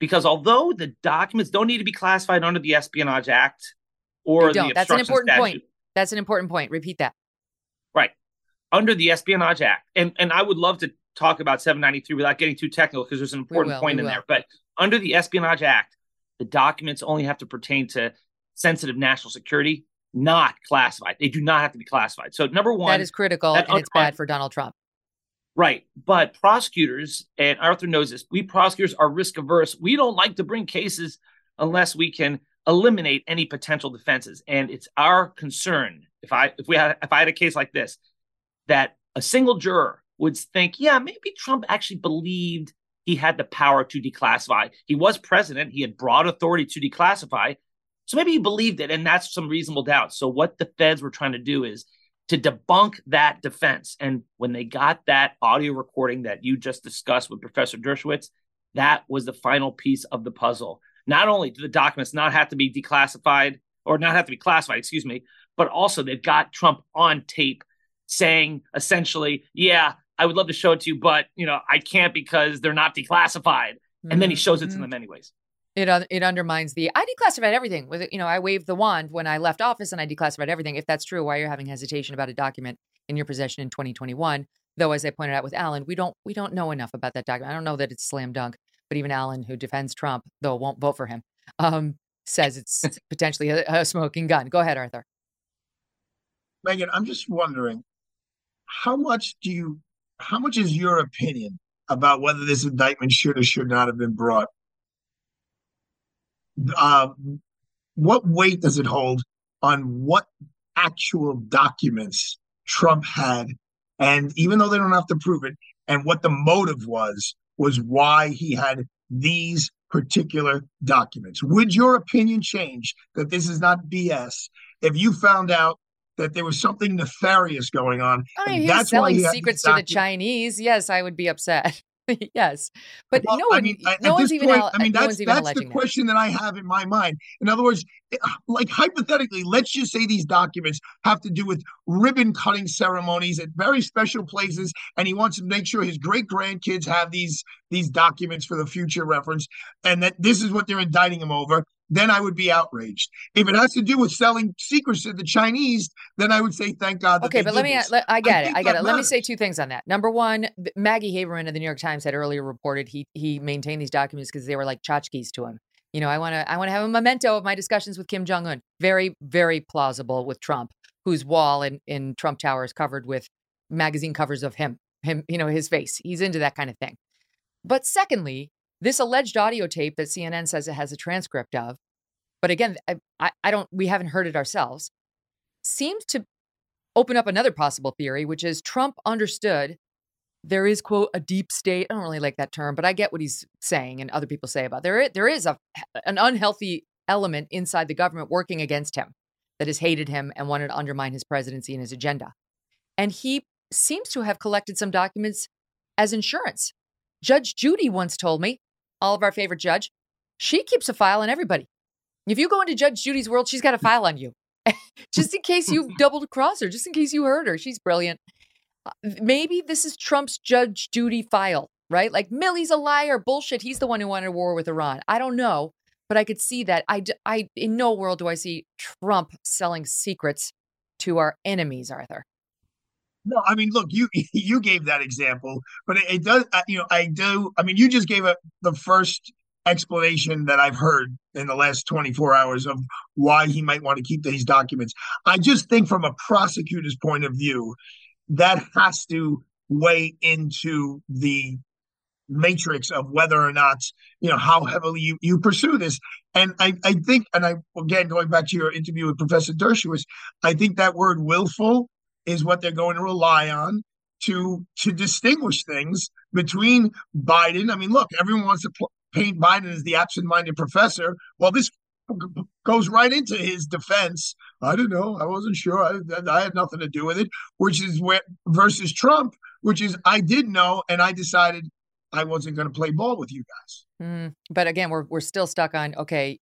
because although the documents don't need to be classified under the Espionage Act or the obstruction statute. That's an important point. That's an important point. Repeat that. Right. Under the Espionage Act. And I would love to talk about 793 without getting too technical, because there's an important point in there. But under the Espionage Act, the documents only have to pertain to sensitive national security, not classified. They do not have to be classified. So number one, that is critical, and it's bad for Donald Trump. Right. But prosecutors, and Arthur knows this, we prosecutors are risk averse. We don't like to bring cases unless we can eliminate any potential defenses. And it's our concern, if I had a case like this, that a single juror would think, yeah, maybe Trump actually believed he had the power to declassify. He was president. He had broad authority to declassify. So maybe he believed it, and that's some reasonable doubt. So what the feds were trying to do is to debunk that defense. And when they got that audio recording that you just discussed with Professor Dershowitz, that was the final piece of the puzzle. Not only do the documents not have to be declassified, or not have to be classified, but also they've got Trump on tape saying essentially, yeah, I would love to show it to you, but I can't because they're not declassified. Mm-hmm. And then he shows it to them anyways. It undermines the, I declassified everything with, I waved the wand when I left office and I declassified everything. If that's true, why are you having hesitation about a document in your possession in 2021. Though, as I pointed out with Alan, we don't know enough about that document. I don't know that it's slam dunk, but even Alan, who defends Trump, though won't vote for him, says it's potentially a smoking gun. Go ahead, Arthur. Megyn, I'm just wondering, how much is your opinion about whether this indictment should or should not have been brought? What weight does it hold on what actual documents Trump had? And even though they don't have to prove it, and what the motive was why he had these particular documents. Would your opinion change that this is not BS if you found out that there was something nefarious going on? I mean, he's selling secrets to the Chinese. Yes, I would be upset. Yes. But well, that's the question that I have in my mind. In other words, like hypothetically, let's just say these documents have to do with ribbon cutting ceremonies at very special places. And he wants to make sure his great grandkids have these documents for the future reference. And that this is what they're indicting him over. Then I would be outraged. If it has to do with selling secrets to the Chinese, then I would say, thank God. Okay, but I get it. Let me say two things on that. Number one, Maggie Haberman of the New York Times had earlier reported he maintained these documents because they were like tchotchkes to him. You know, I want to have a memento of my discussions with Kim Jong-un. Very, very plausible with Trump, whose wall in Trump Tower is covered with magazine covers of him, you know, his face. He's into that kind of thing. But secondly, this alleged audio tape that CNN says it has a transcript of, but again, we haven't heard it ourselves, seems to open up another possible theory, which is Trump understood there is, quote, a deep state. I don't really like that term, but I get what he's saying and other people say about there. There is an unhealthy element inside the government working against him that has hated him and wanted to undermine his presidency and his agenda. And he seems to have collected some documents as insurance. Judge Judy once told me, all of our favorite judge, she keeps a file on everybody. If you go into Judge Judy's world, she's got a file on you. Just in case you doubled cross her, just in case you hurt her. She's brilliant. Maybe this is Trump's Judge Judy file, right? Like, Milley's a liar, bullshit. He's the one who wanted war with Iran. I don't know, but I could see that. I in no world do I see Trump selling secrets to our enemies, Arthur. No, I mean, look, you gave that example, but it does, you know, I do. I mean, you just gave the first explanation that I've heard in the last 24 hours of why he might want to keep these documents. I just think from a prosecutor's point of view, that has to weigh into the matrix of whether or not, you know, how heavily you pursue this. And I think, and I, again, going back to your interview with Professor Dershowitz, I think that word willful is what they're going to rely on to distinguish things between Biden. I mean, look, everyone wants to paint Biden as the absent-minded professor. Well, this goes right into his defense. I don't know. I wasn't sure. I had nothing to do with it, which is versus Trump, which is I did know, and I decided I wasn't going to play ball with you guys. But again, we're still stuck on, okay,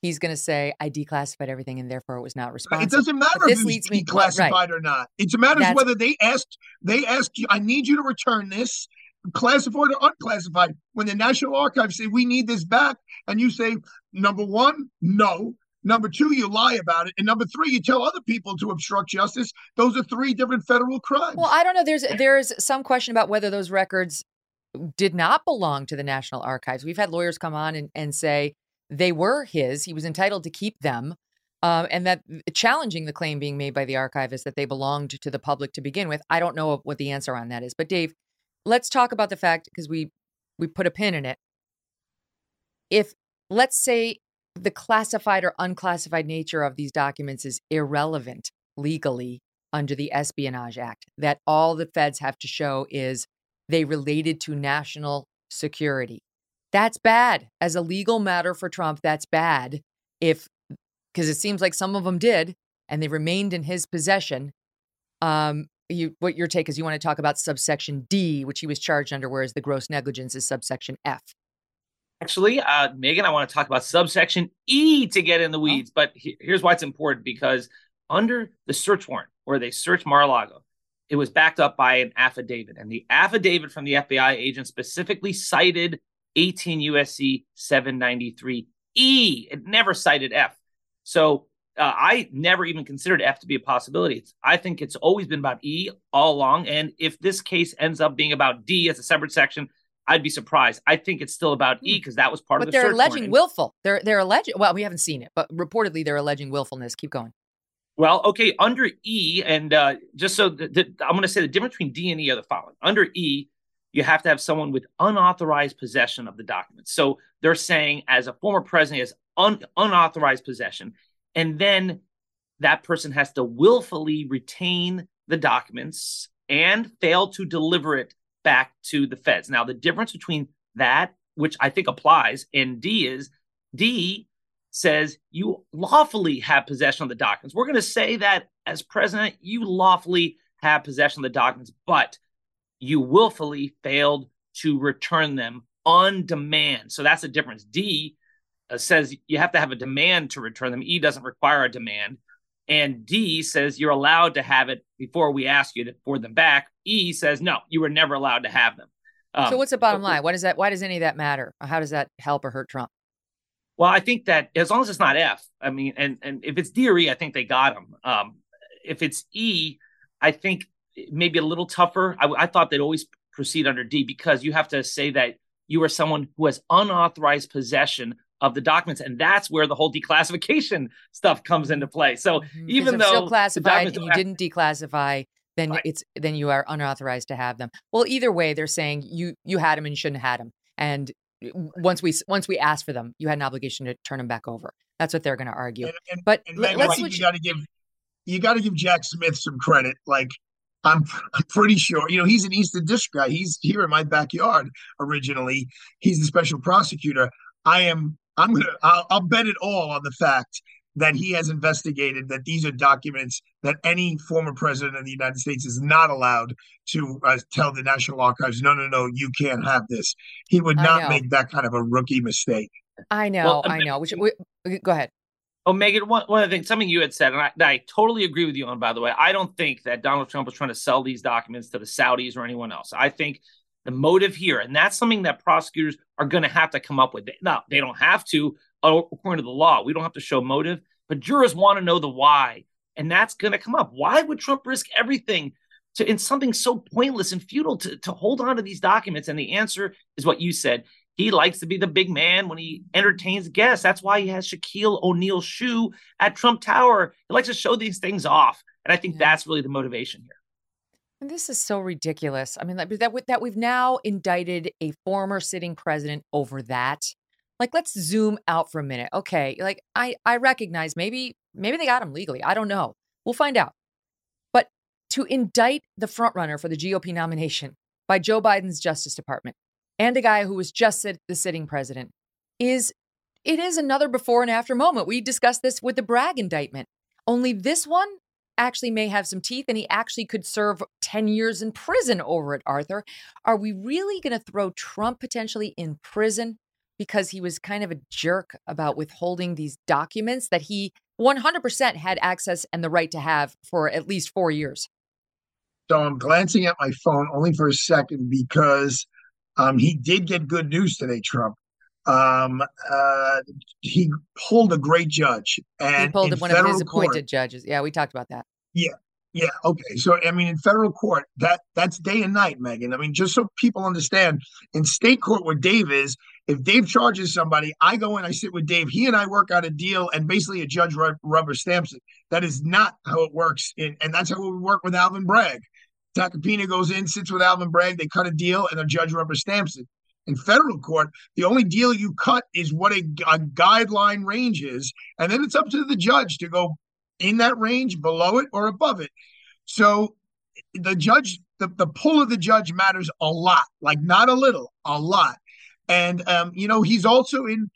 he's going to say, I declassified everything and therefore it was not responsible. It doesn't matter if it's declassified or not. It matters whether they asked you, I need you to return this, classified or unclassified. When the National Archives say, we need this back, and you say, number one, no. Number two, you lie about it. And number three, you tell other people to obstruct justice. Those are three different federal crimes. Well, I don't know. There's some question about whether those records did not belong to the National Archives. We've had lawyers come on and say, they were his. He was entitled to keep them. And that challenging the claim being made by the archivist that they belonged to the public to begin with. I don't know what the answer on that is. But Dave, let's talk about the fact, because we put a pin in it. If, let's say, the classified or unclassified nature of these documents is irrelevant legally under the Espionage Act, that all the feds have to show is they related to national security. That's bad as a legal matter for Trump. That's bad because it seems like some of them did and they remained in his possession. What your take is, you want to talk about subsection D, which he was charged under, whereas the gross negligence is subsection F. Actually, Megyn, I want to talk about subsection E to get in the weeds. But here's why it's important, because under the search warrant where they searched Mar-a-Lago, it was backed up by an affidavit. And the affidavit from the FBI agent specifically cited 18 USC 793E. It never cited F. So I never even considered F to be a possibility. I think it's always been about E all along. And if this case ends up being about D as a separate section, I'd be surprised. I think it's still about E because that was part of the search warrant. But they're alleging willful. They're alleging. Well, we haven't seen it, but reportedly they're alleging willfulness. Keep going. Well, okay. Under E, and just so I'm going to say the difference between D and E are the following. Under E, you have to have someone with unauthorized possession of the documents. So they're saying as a former president has unauthorized possession. And then that person has to willfully retain the documents and fail to deliver it back to the feds. Now, the difference between that, which I think applies, and D is D says you lawfully have possession of the documents. We're going to say that as president, you lawfully have possession of the documents, but you willfully failed to return them on demand. So that's the difference. D says you have to have a demand to return them. E doesn't require a demand. And D says you're allowed to have it before we ask you to forward them back. E says, no, you were never allowed to have them. So what's the bottom line? Why does any of that matter? How does that help or hurt Trump? Well, I think that as long as it's not F, I mean, and if it's D or E, I think they got him. If it's E, I think maybe a little tougher. I thought they'd always proceed under D because you have to say that you are someone who has unauthorized possession of the documents. And that's where the whole declassification stuff comes into play. So even though still classified, and you didn't declassify, then right. then you are unauthorized to have them. Well, either way, they're saying you had them and you shouldn't have had them. And once we asked for them, you had an obligation to turn them back over. That's what they're going to argue. You got to give Jack Smith some credit. Like, I'm pretty sure, he's an Eastern District guy. He's here in my backyard originally. He's the special prosecutor. I'll bet it all on the fact that he has investigated that these are documents that any former president of the United States is not allowed to tell the National Archives, no, you can't have this. He would not make that kind of a rookie mistake. I know. Go ahead. Oh, Megyn, one of the things, something you had said, and I totally agree with you on, by the way, I don't think that Donald Trump was trying to sell these documents to the Saudis or anyone else. I think the motive here, and that's something that prosecutors are going to have to come up with. Now, they don't have to, according to the law. We don't have to show motive, but jurors want to know the why, and that's going to come up. Why would Trump risk everything in something so pointless and futile to hold on to these documents? And the answer is what you said. He likes to be the big man when he entertains guests. That's why he has Shaquille O'Neal's shoe at Trump Tower. He likes to show these things off, and I think that's really the motivation here. And this is so ridiculous. I mean, that we've now indicted a former sitting president over that. Like, let's zoom out for a minute. Okay, like I recognize maybe they got him legally. I don't know. We'll find out. But to indict the frontrunner for the GOP nomination by Joe Biden's Justice Department and a guy who was just the sitting president is another before and after moment. We discussed this with the Bragg indictment. Only this one actually may have some teeth, and he actually could serve 10 years in prison over it, Arthur. Are we really going to throw Trump potentially in prison because he was kind of a jerk about withholding these documents that he 100% had access and the right to have for at least 4 years? So I'm glancing at my phone only for a second because he did get good news today, Trump. He pulled a great judge, and he pulled one of his appointed judges. Yeah, we talked about that. Yeah. Okay. So, I mean, in federal court, that's day and night, Megyn. I mean, just so people understand, in state court where Dave is, if Dave charges somebody, I go in, I sit with Dave. He and I work out a deal, and basically a judge rubber stamps it. That is not how it works, and that's how we work with Alvin Bragg. Tacopina goes in, sits with Alvin Bragg, they cut a deal, and the judge rubber stamps it. In federal court, the only deal you cut is what a guideline range is. And then it's up to the judge to go in that range, below it, or above it. So the judge, the pull of the judge matters a lot, like not a little, a lot. And, he's also in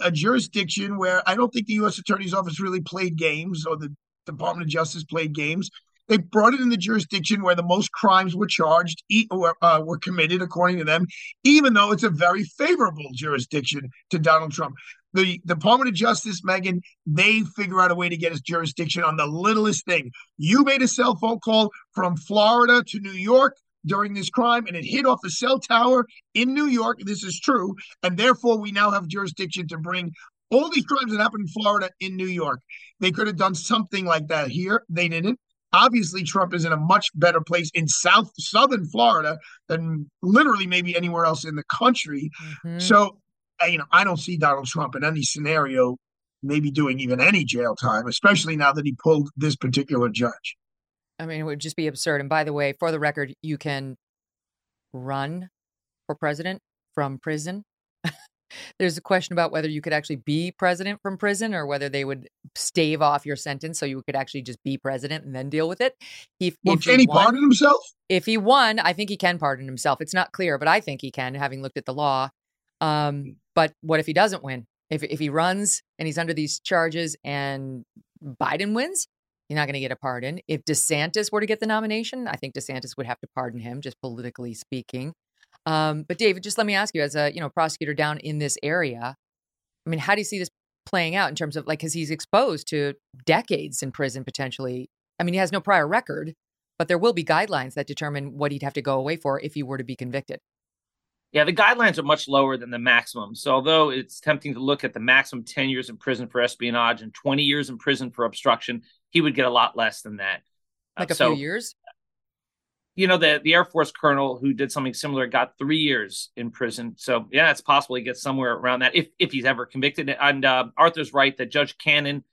a jurisdiction where I don't think the U.S. Attorney's Office really played games, or the Department of Justice played games. They brought it in the jurisdiction where the most crimes were charged or were committed, according to them, even though it's a very favorable jurisdiction to Donald Trump. The Department of Justice, Megyn, they figure out a way to get his jurisdiction on the littlest thing. You made a cell phone call from Florida to New York during this crime, and it hit off a cell tower in New York. This is true. And therefore, we now have jurisdiction to bring All these crimes that happened in Florida, in New York, they could have done something like that here. They didn't. Obviously, Trump is in a much better place in southern Florida than literally maybe anywhere else in the country. Mm-hmm. So, you know, I don't see Donald Trump in any scenario maybe doing even any jail time, especially now that he pulled this particular judge. I mean, it would just be absurd. And by the way, for the record, you can run for president from prison. There's a question about whether you could actually be president from prison or whether they would stave off your sentence so you could actually just be president and then deal with it. Can he pardon himself? If he won, I think he can pardon himself. It's not clear, but I think he can, having looked at the law. But what if he doesn't win? If he runs and he's under these charges and Biden wins, you're not going to get a pardon. If DeSantis were to get the nomination, I think DeSantis would have to pardon him, just politically speaking. But David, just let me ask you, as a prosecutor down in this area, I mean, how do you see this playing out in terms of, like, because he's exposed to decades in prison potentially. I mean, he has no prior record, but there will be guidelines that determine what he'd have to go away for if he were to be convicted. Yeah, the guidelines are much lower than the maximum. So although it's tempting to look at the maximum 10 years in prison for espionage and 20 years in prison for obstruction, he would get a lot less than that. Few years? You know, the Air Force colonel who did something similar got 3 years in prison. So, yeah, it's possible he gets somewhere around that if he's ever convicted. And Arthur's right that Judge Cannon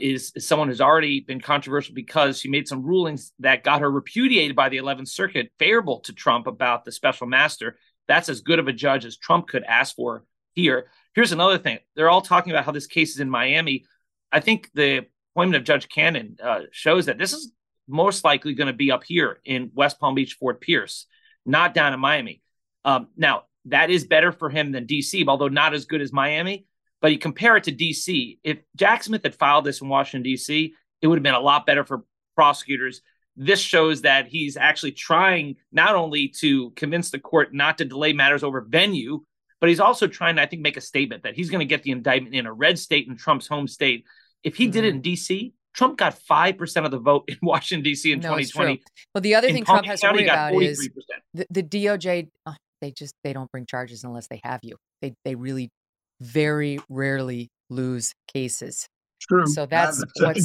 is someone who's already been controversial because she made some rulings that got her repudiated by the 11th Circuit, favorable to Trump about the special master. That's as good of a judge as Trump could ask for here. Here's another thing. They're all talking about how this case is in Miami. I think the appointment of Judge Cannon shows that this is most likely going to be up here in West Palm Beach, Fort Pierce, not down in Miami. Now, that is better for him than D.C., although not as good as Miami. But you compare it to D.C. If Jack Smith had filed this in Washington, D.C., it would have been a lot better for prosecutors. This shows that he's actually trying not only to convince the court not to delay matters over venue, but he's also trying to, I think, make a statement that he's going to get the indictment in a red state, in Trump's home state. If he did it in D.C., Trump got 5% of the vote in Washington, D.C. in 2020. Well, the other thing Trump has to worry about is the DOJ. They don't bring charges unless they have you. They really very rarely lose cases. True. So that's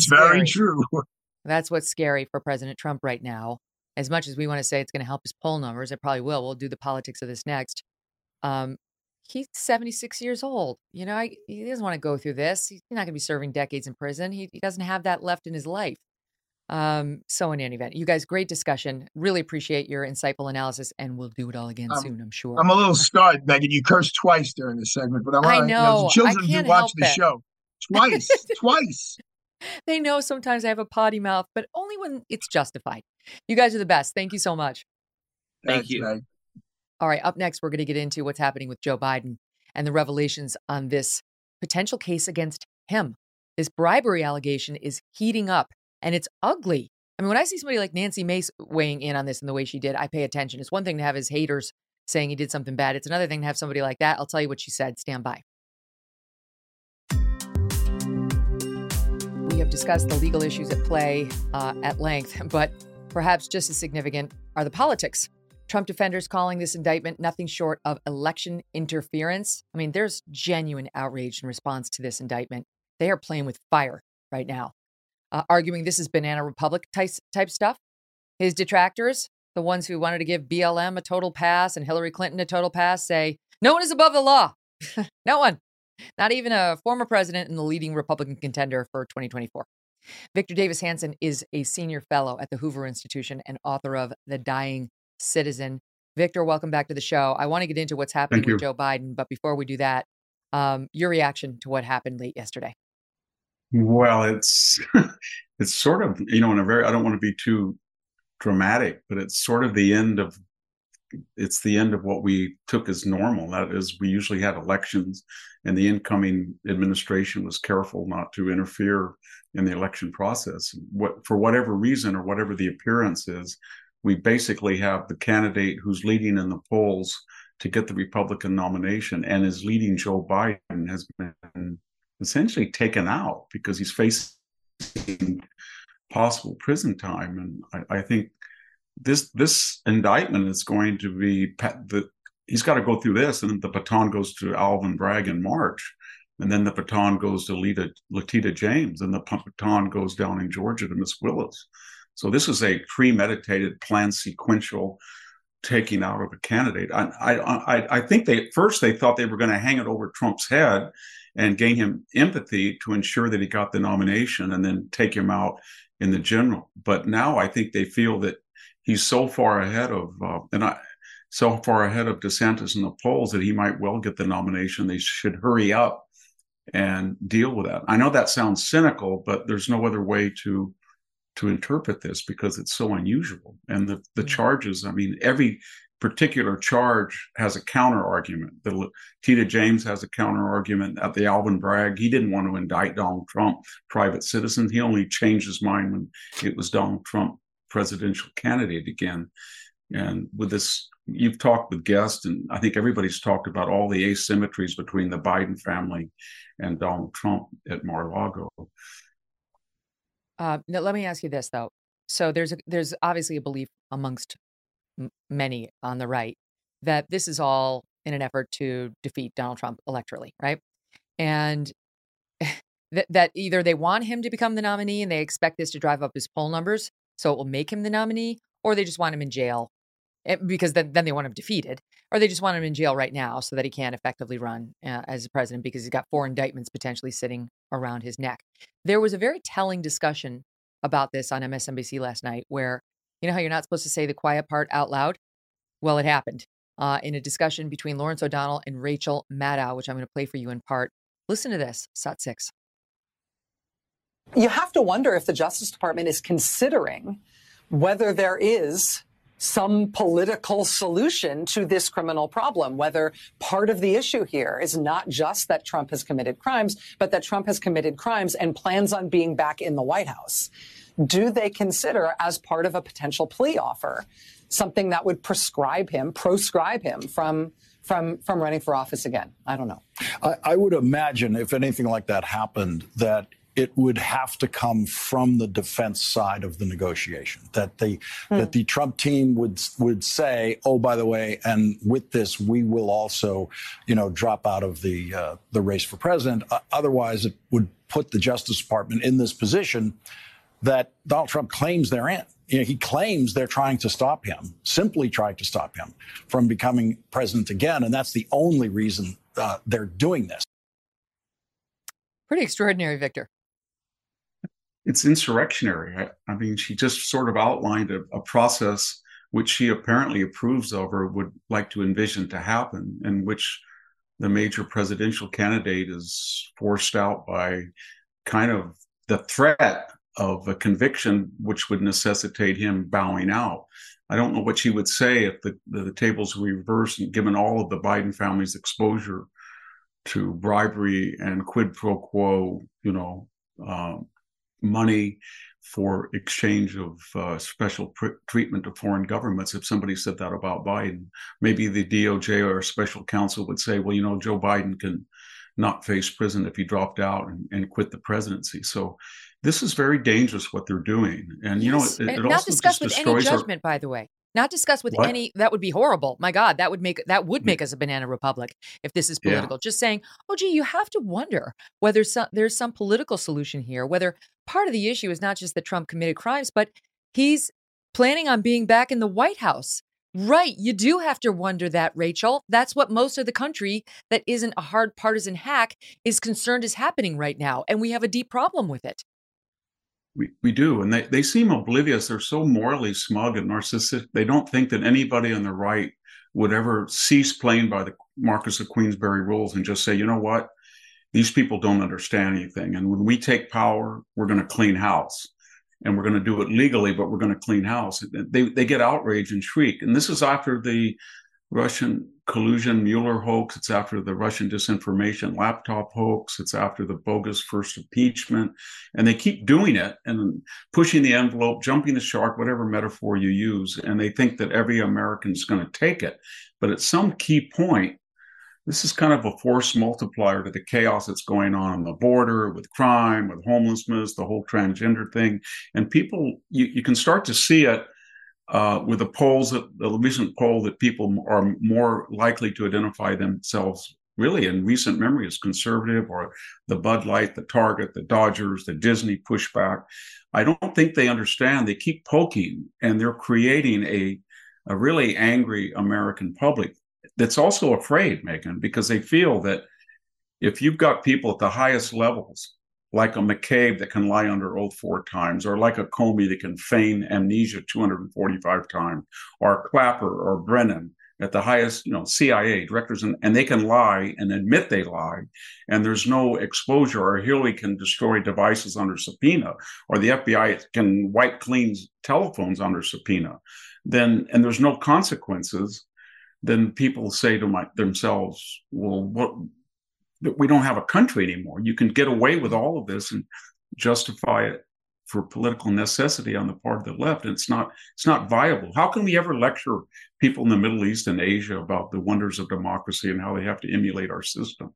very true. That's what's scary for President Trump right now. As much as we want to say it's going to help his poll numbers, it probably will. We'll do the politics of this next. He's 76 years old. You know, he doesn't want to go through this. He's not going to be serving decades in prison. He doesn't have that left in his life. So in any event, you guys, great discussion. Really appreciate your insightful analysis, and we'll do it all again soon, I'm sure. I'm a little scarred, Megyn. You cursed twice during this segment, but I know. Children do watch the show. Twice. They know sometimes I have a potty mouth, but only when it's justified. You guys are the best. Thank you so much. Thank you. Meg. All right. Up next, we're going to get into what's happening with Joe Biden and the revelations on this potential case against him. This bribery allegation is heating up and it's ugly. I mean, when I see somebody like Nancy Mace weighing in on this in the way she did, I pay attention. It's one thing to have his haters saying he did something bad. It's another thing to have somebody like that. I'll tell you what she said. Stand by. We have discussed the legal issues at play at length, but perhaps just as significant are the politics. Trump defenders calling this indictment nothing short of election interference. I mean, there's genuine outrage in response to this indictment. They are playing with fire right now, arguing this is banana republic type stuff. His detractors, the ones who wanted to give BLM a total pass and Hillary Clinton a total pass, say no one is above the law. No one, not even a former president and the leading Republican contender for 2024. Victor Davis Hanson is a senior fellow at the Hoover Institution and author of The Dying Citizen. Victor, welcome back to the show. I want to get into what's happening with Joe Biden, but before we do that, your reaction to what happened late yesterday. Well, it's sort of, in a very, I don't want to be too dramatic, but it's sort of the end of what we took as normal. That is, we usually had elections and the incoming administration was careful not to interfere in the election process. For whatever reason or whatever the appearance is, we basically have the candidate who's leading in the polls to get the Republican nomination and is leading Joe Biden has been essentially taken out because he's facing possible prison time. And I think this indictment is going to be, he's got to go through this and the baton goes to Alvin Bragg in March. And then the baton goes to Letitia James, and the baton goes down in Georgia to Miss Willis. So this is a premeditated, planned, sequential taking out of a candidate. I think they at first they thought they were going to hang it over Trump's head and gain him empathy to ensure that he got the nomination and then take him out in the general. But now I think they feel that he's so far ahead of so far ahead of DeSantis in the polls that he might well get the nomination. They should hurry up and deal with that. I know that sounds cynical, but there's no other way to interpret this because it's so unusual. And the charges, I mean, every particular charge has a counter argument. The Letitia James has a counter argument at the Alvin Bragg. He didn't want to indict Donald Trump, private citizen. He only changed his mind when it was Donald Trump presidential candidate again. And with this, you've talked with guests, and I think everybody's talked about all the asymmetries between the Biden family and Donald Trump at Mar-a-Lago. Now let me ask you this, though. So there's obviously a belief amongst many on the right that this is all in an effort to defeat Donald Trump electorally, right? And that either they want him to become the nominee and they expect this to drive up his poll numbers, so it will make him the nominee, or they just want him in jail because then they want him defeated, or they just want him in jail right now so that he can't effectively run as president because he's got 4 indictments potentially sitting around his neck. There was a very telling discussion about this on MSNBC last night where, you know how you're not supposed to say the quiet part out loud? Well, it happened in a discussion between Lawrence O'Donnell and Rachel Maddow, which I'm going to play for you in part. Listen to this, SOT 6. You have to wonder if the Justice Department is considering whether there is some political solution to this criminal problem, whether part of the issue here is not just that Trump has committed crimes, but that Trump has committed crimes and plans on being back in the White House. Do they consider, as part of a potential plea offer, something that would proscribe him from running for office again? I don't know. I would imagine if anything like that happened, that it would have to come from the defense side of the negotiation, that the Trump team would say, oh, by the way, and with this, we will also, drop out of the race for president. Otherwise, it would put the Justice Department in this position that Donald Trump claims they're in. He claims they're simply trying to stop him from becoming president again. And that's the only reason they're doing this. Pretty extraordinary, Victor. It's insurrectionary. I mean, she just sort of outlined a process which she apparently approves of or would like to envision to happen, in which the major presidential candidate is forced out by kind of the threat of a conviction, which would necessitate him bowing out. I don't know what she would say if the tables were reversed, and given all of the Biden family's exposure to bribery and quid pro quo, money for exchange of special treatment to foreign governments. If somebody said that about Biden, maybe the DOJ or special counsel would say, well, Joe Biden can not face prison if he dropped out and quit the presidency. So this is very dangerous what they're doing. And, it not discussed with any judgment, by the way. Not discussed with any. That would be horrible. My God, that would make us a banana republic if this is political. Yeah. Just saying, oh, gee, you have to wonder whether there's some political solution here, whether part of the issue is not just that Trump committed crimes, but he's planning on being back in the White House. Right. You do have to wonder that, Rachel. That's what most of the country that isn't a hard partisan hack is concerned is happening right now. And we have a deep problem with it. We do. And they seem oblivious. They're so morally smug and narcissistic. They don't think that anybody on the right would ever cease playing by the Marcus of Queensberry rules and just say, you know what? These people don't understand anything. And when we take power, we're going to clean house. And we're going to do it legally, but we're going to clean house. They get outraged and shriek. And this is after the Russian collusion Mueller hoax. It's after the Russian disinformation laptop hoax. It's after the bogus first impeachment. And they keep doing it and pushing the envelope, jumping the shark, whatever metaphor you use. And they think that every American is going to take it. But at some key point, this is kind of a force multiplier to the chaos that's going on the border with crime, with homelessness, the whole transgender thing. And people, you can start to see it with the polls, the recent poll that people are more likely to identify themselves really in recent memory as conservative, or the Bud Light, the Target, the Dodgers, the Disney pushback. I don't think they understand. They keep poking, and they're creating a really angry American public that's also afraid, Megyn, because they feel that if you've got people at the highest levels, like a McCabe that can lie under oath 4 times, or like a Comey that can feign amnesia 245 times, or Clapper or Brennan at the highest, CIA directors, and they can lie and admit they lie, and there's no exposure, or Hillary can destroy devices under subpoena, or the FBI can wipe clean telephones under subpoena, then, and there's no consequences, then people say to themselves, well, we don't have a country anymore. You can get away with all of this and justify it for political necessity on the part of the left, and it's not viable. How can we ever lecture people in the Middle East and Asia about the wonders of democracy and how they have to emulate our system?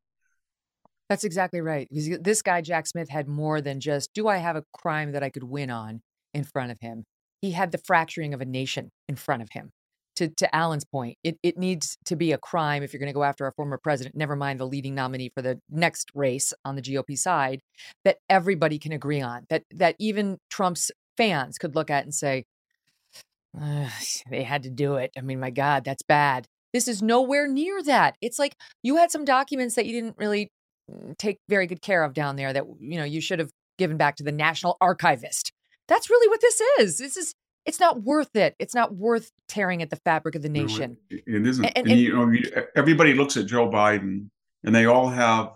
That's exactly right. This guy, Jack Smith, had more than just, do I have a crime that I could win on in front of him? He had the fracturing of a nation in front of him. To Alan's point, it needs to be a crime if you're going to go after a former president, never mind the leading nominee for the next race on the GOP side, that everybody can agree on, that even Trump's fans could look at and say, they had to do it. I mean, my God, that's bad. This is nowhere near that. It's like you had some documents that you didn't really take very good care of down there that, you should have given back to the National Archivist. That's really what this is. It's not worth it. It's not worth tearing at the fabric of the nation. No, it isn't. Everybody looks at Joe Biden, and they all have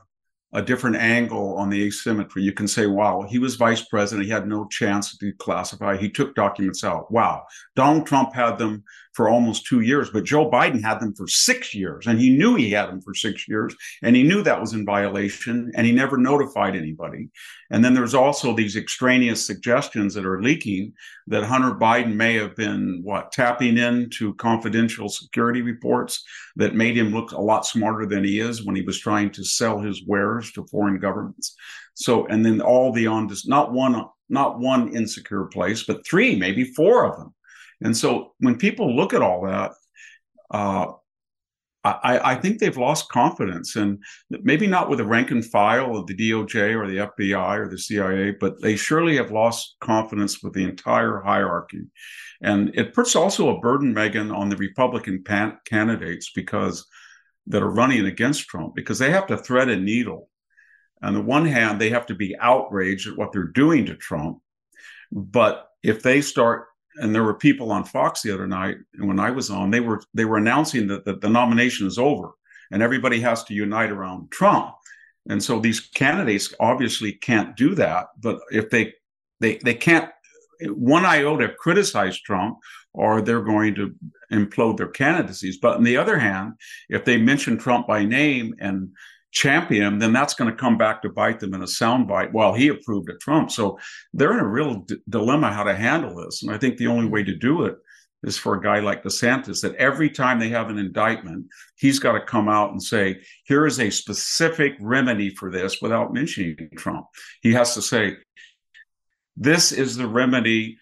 a different angle on the asymmetry. You can say, wow, he was vice president. He had no chance to declassify. He took documents out. Wow. Donald Trump had them for almost 2 years, but Joe Biden had them for 6 years. And he knew he had them for 6 years. And he knew that was in violation. And he never notified anybody. And then there's also these extraneous suggestions that are leaking that Hunter Biden may have been, tapping into confidential security reports that made him look a lot smarter than he is when he was trying to sell his wares to foreign governments. So, and then all the not one insecure place, but 3, maybe 4 of them. And so when people look at all that, I think they've lost confidence, and maybe not with the rank and file of the DOJ or the FBI or the CIA, but they surely have lost confidence with the entire hierarchy. And it puts also a burden, Megyn, on the Republican candidates that are running against Trump, because they have to thread a needle. On the one hand, they have to be outraged at what they're doing to Trump. But if they start, and there were people on Fox the other night, and when I was on, they were announcing that the nomination is over and everybody has to unite around Trump. And so these candidates obviously can't do that. But if they can't one iota criticize Trump, or they're going to implode their candidacies. But on the other hand, if they mention Trump by name and champion him, then that's going to come back to bite them in a soundbite. Well, he approved of Trump. So they're in a real dilemma how to handle this. And I think the only way to do it is for a guy like DeSantis, that every time they have an indictment, he's got to come out and say, here is a specific remedy for this without mentioning Trump. He has to say, this is the remedy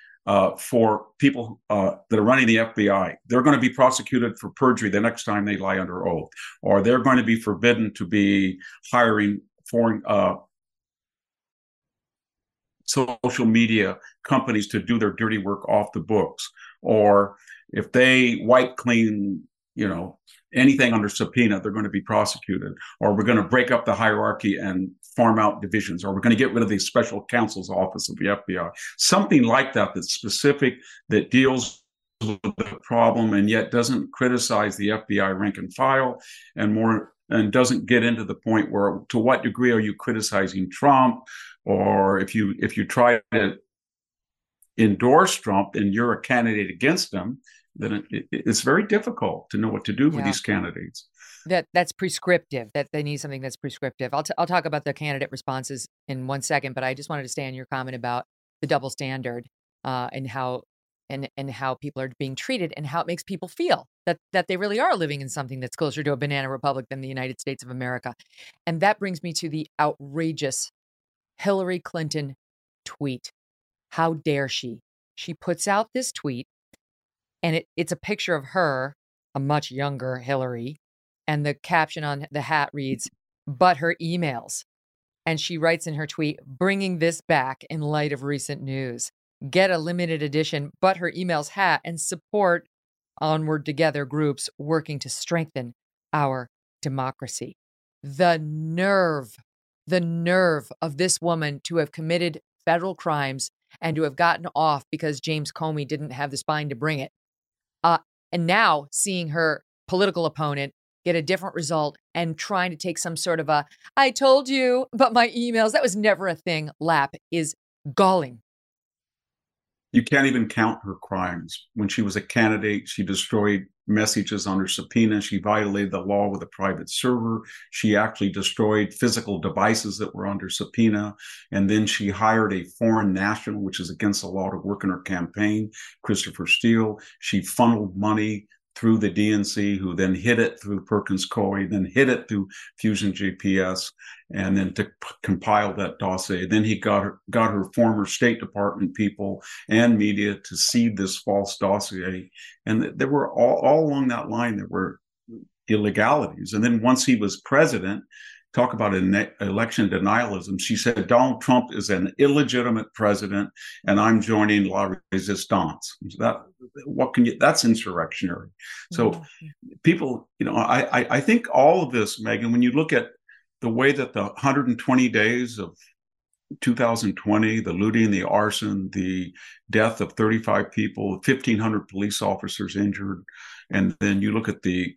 for people that are running the FBI. They're going to be prosecuted for perjury the next time they lie under oath, or they're going to be forbidden to be hiring foreign social media companies to do their dirty work off the books. Or if they wipe clean, anything under subpoena, they're going to be prosecuted. Or we're going to break up the hierarchy and farm out divisions, or we're going to get rid of the special counsel's office of the FBI, something like that that's specific, that deals with the problem and yet doesn't criticize the FBI rank and file, and doesn't get into the point where, to what degree are you criticizing Trump, or if you try to endorse Trump and you're a candidate against him, then it's very difficult to know what to do with these candidates. That's prescriptive, that they need something that's prescriptive. I'll talk about the candidate responses in 1 second, but I just wanted to stay on your comment about the double standard and how people are being treated, and how it makes people feel that they really are living in something that's closer to a banana republic than the United States of America. And that brings me to the outrageous Hillary Clinton tweet. How dare she? She puts out this tweet, and it's a picture of her, a much younger Hillary, And the caption on the hat reads, "But her emails." And she writes in her tweet, "Bringing this back in light of recent news. Get a limited edition, but her emails hat, and support Onward Together groups working to strengthen our democracy." The nerve of this woman to have committed federal crimes and to have gotten off because James Comey didn't have the spine to bring it. And now seeing her political opponent get a different result and trying to take some sort of a, "I told you, but my emails, that was never a thing" lap is galling. You can't even count her crimes. When she was a candidate, she destroyed messages under subpoena. She violated the law with a private server. She actually destroyed physical devices that were under subpoena. And then she hired a foreign national, which is against the law, to work in her campaign, Christopher Steele. She funneled money through the DNC, who then hid it through Perkins Coie, then hid it through Fusion GPS, and then to compile that dossier. Then he got her former State Department people and media to see this false dossier. And there were all along that line, there were illegalities. And then once he was president, talk about election denialism. She said, "Donald Trump is an illegitimate president, and I'm joining La Résistance." That's insurrectionary. So people, I think all of this, Megyn, when you look at the way that the 120 days of 2020, the looting, the arson, the death of 35 people, 1,500 police officers injured, and then you look at the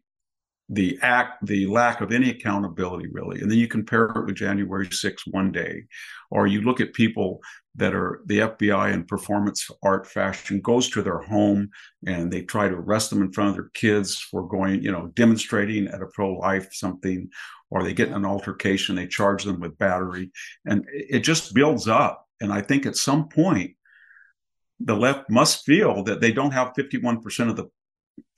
lack of any accountability, really. And then you compare it with January 6th one day, or you look at people that are the FBI in performance art fashion goes to their home and they try to arrest them in front of their kids for going, demonstrating at a pro-life something, or they get in an altercation, they charge them with battery, and it just builds up. And I think at some point, the left must feel that they don't have 51% of the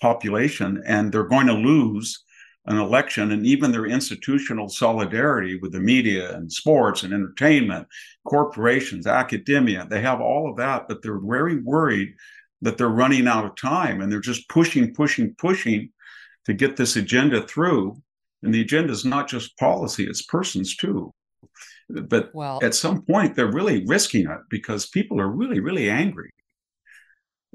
population, and they're going to lose an election, and even their institutional solidarity with the media and sports and entertainment, corporations, academia, they have all of that, but they're very worried that they're running out of time, and they're just pushing to get this agenda through. And the agenda is not just policy, it's persons too. But at some point, they're really risking it because people are really, really angry.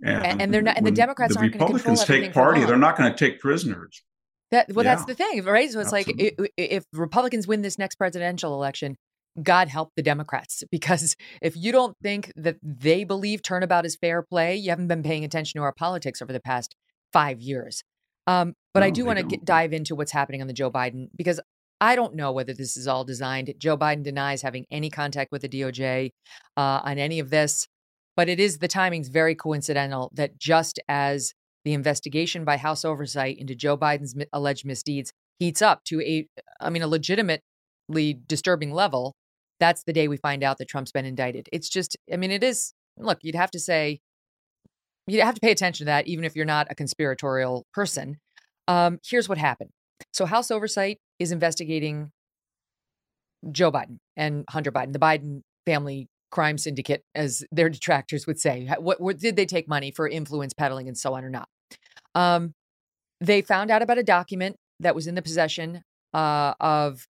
And they're not, and the Democrats aren't going to control everything. Republicans take party; they're not going to take prisoners. That's the thing, right? So it's absolutely. Like if Republicans win this next presidential election, God help the Democrats, because if you don't think that they believe turnabout is fair play, you haven't been paying attention to our politics over the past 5 years. I do want to dive into what's happening on the Joe Biden, because I don't know whether this is all designed. Joe Biden denies having any contact with the DOJ on any of this. But it is, the timing's very coincidental that just as the investigation by House Oversight into Joe Biden's alleged misdeeds heats up to a legitimately disturbing level, that's the day we find out that Trump's been indicted. It's just, it is, look, you'd have to pay attention to that, even if you're not a conspiratorial person. Here's what happened. So House Oversight is investigating Joe Biden and Hunter Biden, the Biden family crime syndicate, as their detractors would say. What did they take money for, influence peddling and so on, or not? They found out about a document that was in the possession of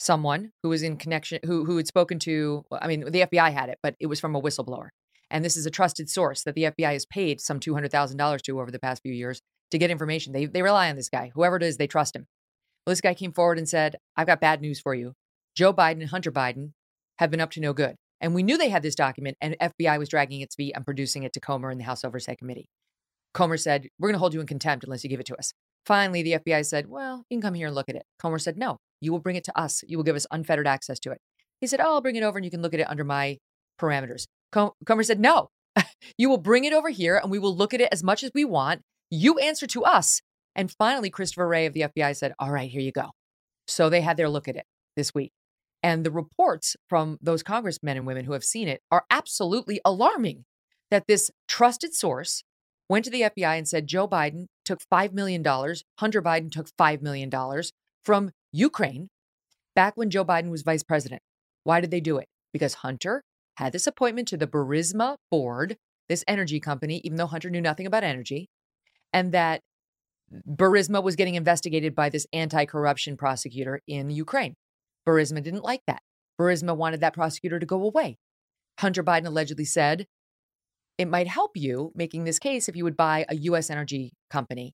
someone who was in connection, who had spoken to, the FBI had it, but it was from a whistleblower. And this is a trusted source that the FBI has paid some $200,000 to over the past few years to get information. They rely on this guy. Whoever it is, they trust him. Well, this guy came forward and said, "I've got bad news for you. Joe Biden and Hunter Biden have been up to no good." And we knew they had this document, and FBI was dragging its feet and producing it to Comer and the House Oversight Committee. Comer said, "We're going to hold you in contempt unless you give it to us." Finally, the FBI said, "Well, you can come here and look at it." Comer said, "No, you will bring it to us. You will give us unfettered access to it." He said, "Oh, I'll bring it over and you can look at it under my parameters." Comer said, "No, you will bring it over here and we will look at it as much as we want. You answer to us." And finally, Christopher Wray of the FBI said, "All right, here you go." So they had their look at it this week. And the reports from those congressmen and women who have seen it are absolutely alarming, that this trusted source went to the FBI and said, Joe Biden took $5 million. Hunter Biden took $5 million from Ukraine back when Joe Biden was vice president. Why did they do it? Because Hunter had this appointment to the Burisma board, this energy company, even though Hunter knew nothing about energy, and that Burisma was getting investigated by this anti-corruption prosecutor in Ukraine. Burisma didn't like that. Burisma wanted that prosecutor to go away. Hunter Biden allegedly said, it might help you making this case if you would buy a U.S. energy company.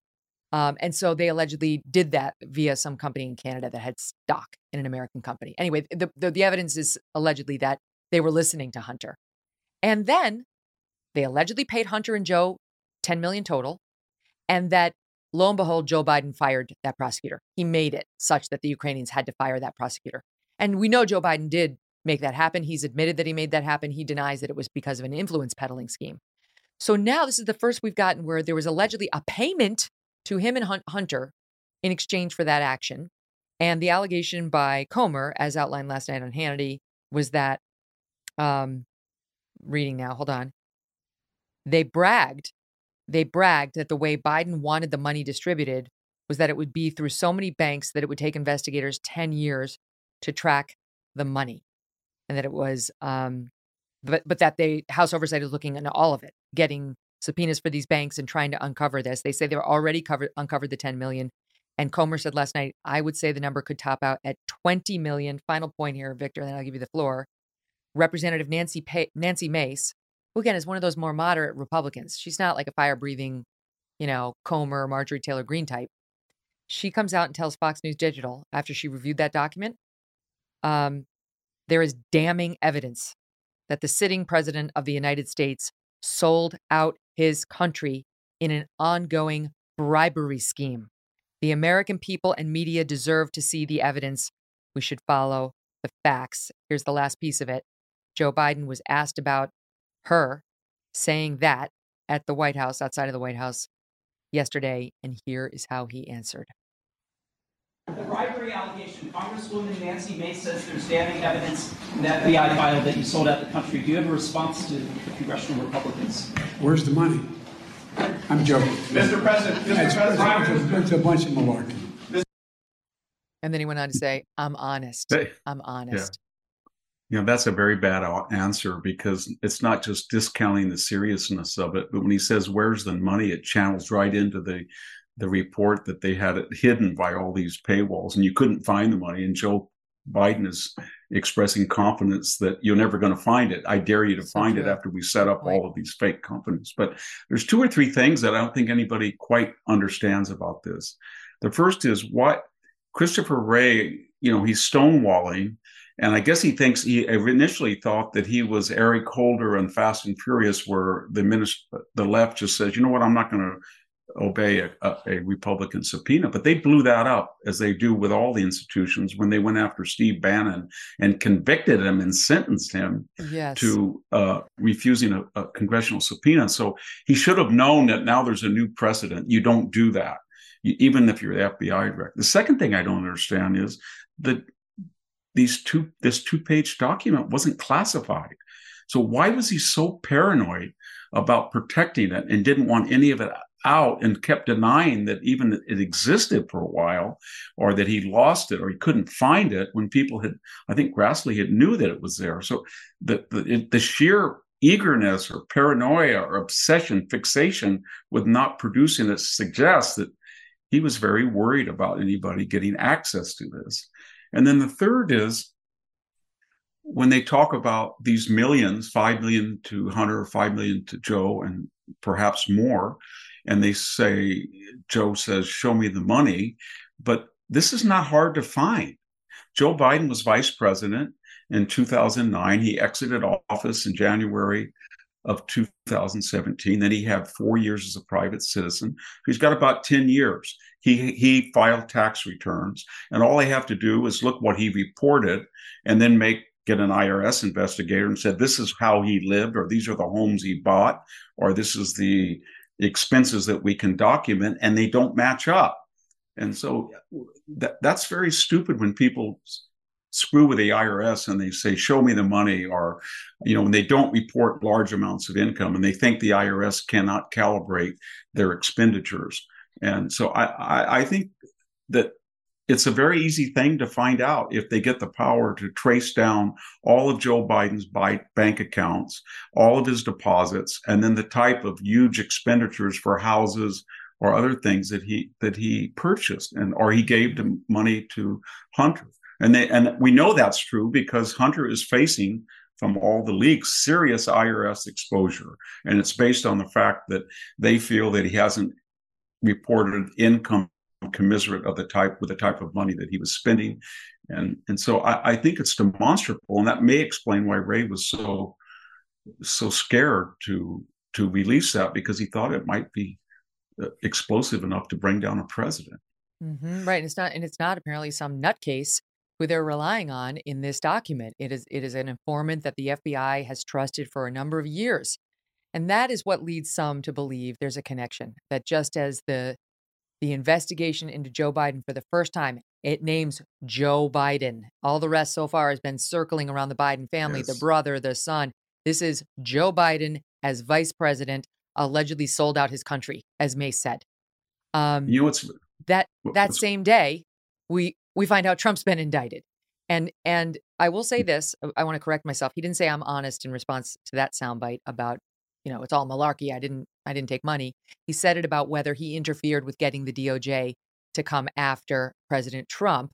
And so they allegedly did that via some company in Canada that had stock in an American company. Anyway, the evidence is allegedly that they were listening to Hunter. And then they allegedly paid Hunter and Joe $10 million total. And that, lo and behold, Joe Biden fired that prosecutor. He made it such that the Ukrainians had to fire that prosecutor. And we know Joe Biden did make that happen. He's admitted that he made that happen. He denies that it was because of an influence peddling scheme. So now this is the first we've gotten where there was allegedly a payment to him and Hunter in exchange for that action. And the allegation by Comer, as outlined last night on Hannity, was that, reading now, hold on, they bragged that the way Biden wanted the money distributed was that it would be through so many banks that it would take investigators 10 years to track the money. And that it was, but that they, House Oversight is looking into all of it, getting subpoenas for these banks and trying to uncover this. They say they've already uncovered the 10 million. And Comer said last night, I would say the number could top out at 20 million. Final point here, Victor, and then I'll give you the floor. Representative Nancy Mace, who again is one of those more moderate Republicans. She's not like a fire-breathing, Comer, Marjorie Taylor Greene type. She comes out and tells Fox News Digital after she reviewed that document, there is damning evidence that the sitting president of the United States sold out his country in an ongoing bribery scheme. The American people and media deserve to see the evidence. We should follow the facts. Here's the last piece of it. Joe Biden was asked about her saying that at the White House, outside of the White House yesterday, and here is how he answered. The bribery allegation, Congresswoman Nancy Mace says there's damning evidence in the FBI file that you sold out the country. Do you have a response to the congressional Republicans? Where's the money? I'm joking. Mr. President, it's a bunch of malarkey. And then he went on to say, I'm honest. I'm honest. Yeah. That's a very bad answer because it's not just discounting the seriousness of it, but when he says, where's the money, it channels right into the report that they had it hidden by all these paywalls and you couldn't find the money. And Joe Biden is expressing confidence that you're never going to find it. I dare you to find it after we set up all of these fake companies. But there's two or three things that I don't think anybody quite understands about this. The first is what Christopher Wray, he's stonewalling. And I guess he thinks he initially thought that he was Eric Holder and Fast and Furious, where the left just says, I'm not going to obey a Republican subpoena. But they blew that up, as they do with all the institutions, when they went after Steve Bannon and convicted him and sentenced him to refusing a congressional subpoena. So he should have known that now there's a new precedent. You don't do that, even if you're the FBI director. The second thing I don't understand is that this two-page document wasn't classified. So why was he so paranoid about protecting it and didn't want any of it out and kept denying that even it existed for a while, or that he lost it, or he couldn't find it when people had, I think Grassley had knew that it was there. So the sheer eagerness or paranoia or obsession, fixation with not producing it suggests that he was very worried about anybody getting access to this. And then the third is, when they talk about these millions, 5 million to Hunter, 5 million to Joe, and perhaps more, and they say, Joe says, show me the money. But this is not hard to find. Joe Biden was vice president in 2009. He exited office in January of 2017. Then he had 4 years as a private citizen. He's got about 10 years. He filed tax returns. And all they have to do is look what he reported and then get an IRS investigator and said, this is how he lived, or these are the homes he bought, or this is the expenses that we can document, and they don't match up. And so that's very stupid when people screw with the IRS and they say, show me the money, or, when they don't report large amounts of income and they think the IRS cannot calibrate their expenditures. And so I think that it's a very easy thing to find out if they get the power to trace down all of Joe Biden's bank accounts, all of his deposits, and then the type of huge expenditures for houses or other things that he purchased, and or he gave the money to Hunter. And we know that's true because Hunter is facing, from all the leaks, serious IRS exposure. And it's based on the fact that they feel that he hasn't reported income commiserate of the type of money that he was spending. And so I think it's demonstrable, and that may explain why Wray was so scared to release that, because he thought it might be explosive enough to bring down a president. Mm-hmm, right. And it's not apparently some nutcase who they're relying on in this document. It is an informant that the FBI has trusted for a number of years. And that is what leads some to believe there's a connection, that just as the investigation into Joe Biden for the first time, it names Joe Biden. All the rest so far has been circling around the Biden family, yes, the brother, the son. This is Joe Biden as vice president, allegedly sold out his country, as Mace said. You know what's that same day, we find out Trump's been indicted. And I will say this, I want to correct myself. He didn't say I'm honest in response to that soundbite about, it's all malarkey. I didn't take money. He said it about whether he interfered with getting the DOJ to come after President Trump.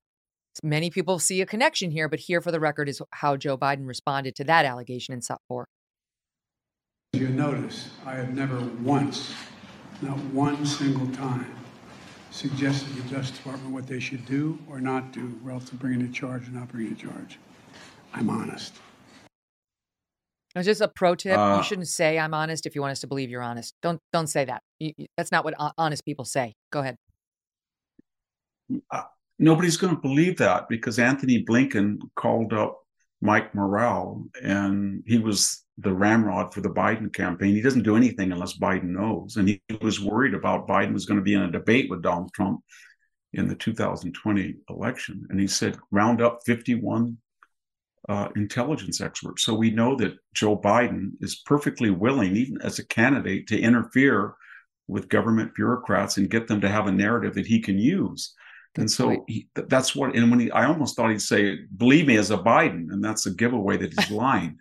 Many people see a connection here, but here for the record is how Joe Biden responded to that allegation in South Florida. You notice I have never once, not one single time, suggested to the Justice Department what they should do or not do relative to bringing a charge or not bringing a charge. I'm honest. It's just a pro tip. You shouldn't say I'm honest if you want us to believe you're honest. Don't say that. That's not what honest people say. Go ahead. Nobody's going to believe that because Anthony Blinken called up Mike Morrell, and he was the ramrod for the Biden campaign. He doesn't do anything unless Biden knows. And he was worried about Biden was going to be in a debate with Donald Trump in the 2020 election. And he said, round up 51 intelligence experts. So we know that Joe Biden is perfectly willing, even as a candidate, to interfere with government bureaucrats and get them to have a narrative that he can use. That's and so that's what, and when I almost thought he'd say, believe me as a Biden, and that's a giveaway that he's lying.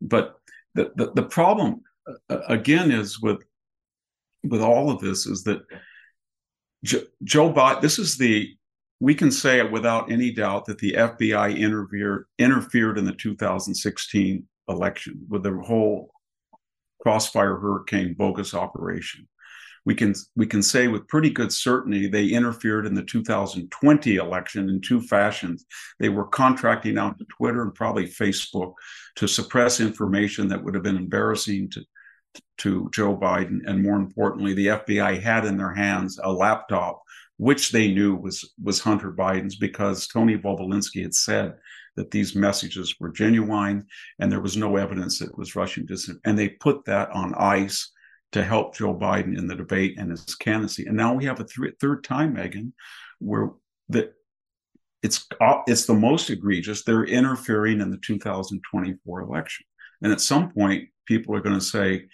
But the problem, again, is with all of this is that Joe Biden, we can say it without any doubt that the FBI interfered in the 2016 election with the whole Crossfire Hurricane bogus operation. We can say with pretty good certainty they interfered in the 2020 election in two fashions. They were contracting out to Twitter and probably Facebook to suppress information that would have been embarrassing to Joe Biden. And more importantly, the FBI had in their hands a laptop, which they knew was Hunter Biden's, because Tony Bobulinski had said that these messages were genuine and there was no evidence that it was Russian disinformation. And they put that on ice to help Joe Biden in the debate and his candidacy. And now we have a third time, Megyn, where it's the most egregious. They're interfering in the 2024 election. And at some point, people are going to say,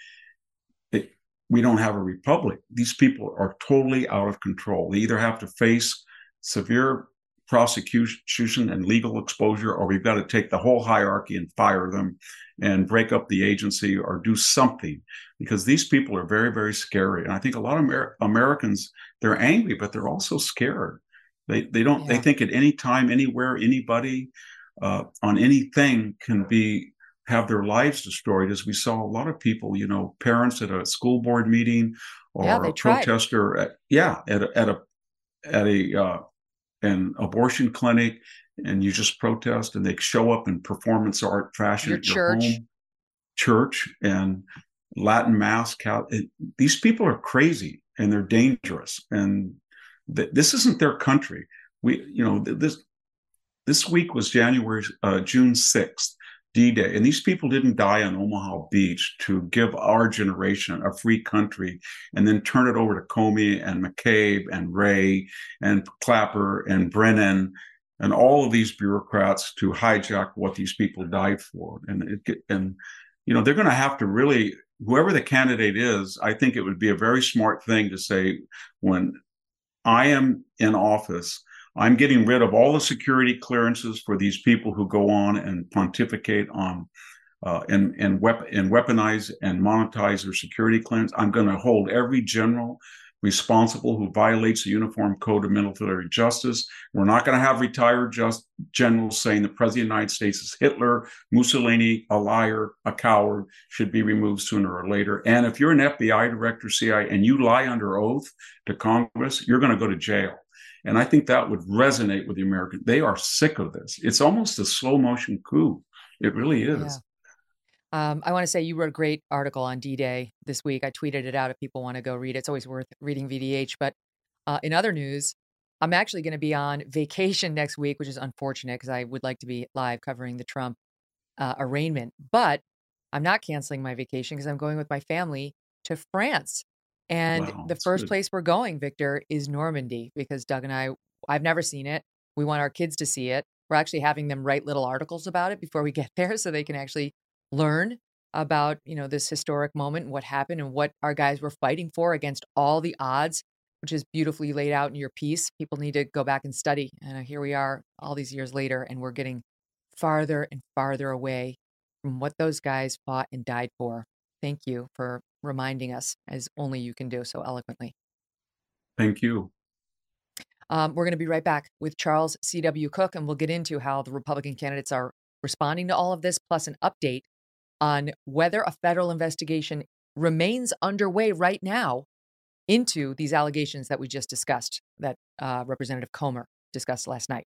we don't have a republic. These people are totally out of control. They either have to face severe prosecution and legal exposure, or we've got to take the whole hierarchy and fire them and break up the agency or do something, because these people are very, very scary. And I think a lot of Americans, they're angry, but they're also scared. They think at any time, anywhere, anybody on anything can have their lives destroyed, as we saw a lot of people, parents at a school board meeting or a protester at an abortion clinic, and you just protest, and they show up in performance art fashion at your home, church, and Latin mass. These people are crazy and they're dangerous, and this isn't their country. This week was June 6th. D-Day. And these people didn't die on Omaha Beach to give our generation a free country and then turn it over to Comey and McCabe and Wray and Clapper and Brennan and all of these bureaucrats to hijack what these people died for. And they're going to have to really, whoever the candidate is, I think it would be a very smart thing to say, when I am in office, I'm getting rid of all the security clearances for these people who go on and pontificate on and weaponize and monetize their security clearance. I'm going to hold every general responsible who violates the Uniform Code of Military Justice. We're not going to have retired generals saying the President of the United States is Hitler, Mussolini, a liar, a coward, should be removed sooner or later. And if you're an FBI director, CIA, and you lie under oath to Congress, you're going to go to jail. And I think that would resonate with the Americans. They are sick of this. It's almost a slow motion coup. It really is. Yeah. I want to say you wrote a great article on D-Day this week. I tweeted it out if people want to go read it. It's always worth reading VDH. But in other news, I'm actually going to be on vacation next week, which is unfortunate because I would like to be live covering the Trump arraignment. But I'm not canceling my vacation because I'm going with my family to France. And wow, the first place we're going, Victor, is Normandy, because Doug and I've never seen it. We want our kids to see it. We're actually having them write little articles about it before we get there so they can actually learn about, you know, this historic moment and what happened and what our guys were fighting for against all the odds, which is beautifully laid out in your piece. People need to go back and study. And here we are all these years later, and we're getting farther and farther away from what those guys fought and died for. Thank you for reminding us, as only you can do so eloquently. Thank you. We're going to be right back with Charles C.W. Cooke, and we'll get into how the Republican candidates are responding to all of this, plus an update on whether a federal investigation remains underway right now into these allegations that we just discussed, that Representative Comer discussed last night.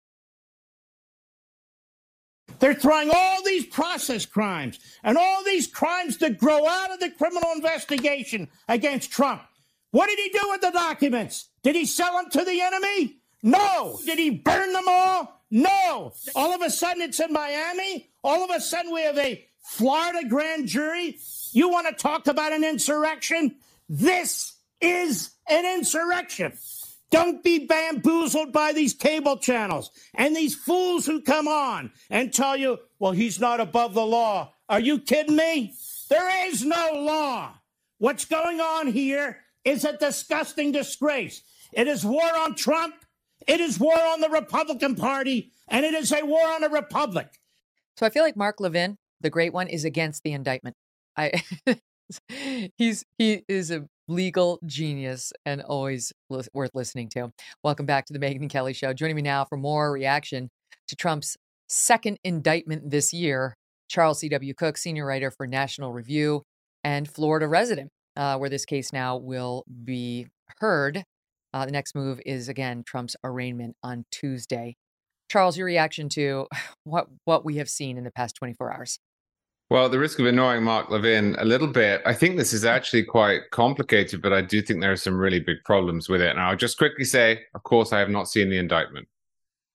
They're throwing all these process crimes and all these crimes that grow out of the criminal investigation against Trump. What did he do with the documents? Did he sell them to the enemy? No. Did he burn them all? No. All of a sudden it's in Miami. All of a sudden we have a Florida grand jury. You want to talk about an insurrection? This is an insurrection. Don't be bamboozled by these cable channels and these fools who come on and tell you, well, he's not above the law. Are you kidding me? There is no law. What's going on here is a disgusting disgrace. It is war on Trump. It is war on the Republican Party. And it is a war on the Republic. So I feel like Mark Levin, the great one, is against the indictment. He is a legal genius and always worth listening to. Welcome back to the Megyn Kelly Show. Joining me now for more reaction to Trump's second indictment this year, Charles C.W. Cooke, senior writer for National Review and Florida resident, where this case now will be heard. The next move is, again, Trump's arraignment on Tuesday. Charles, your reaction to what we have seen in the past 24 hours? Well, at the risk of annoying Mark Levin a little bit, I think this is actually quite complicated, but I do think there are some really big problems with it. And I'll just quickly say, of course, I have not seen the indictment,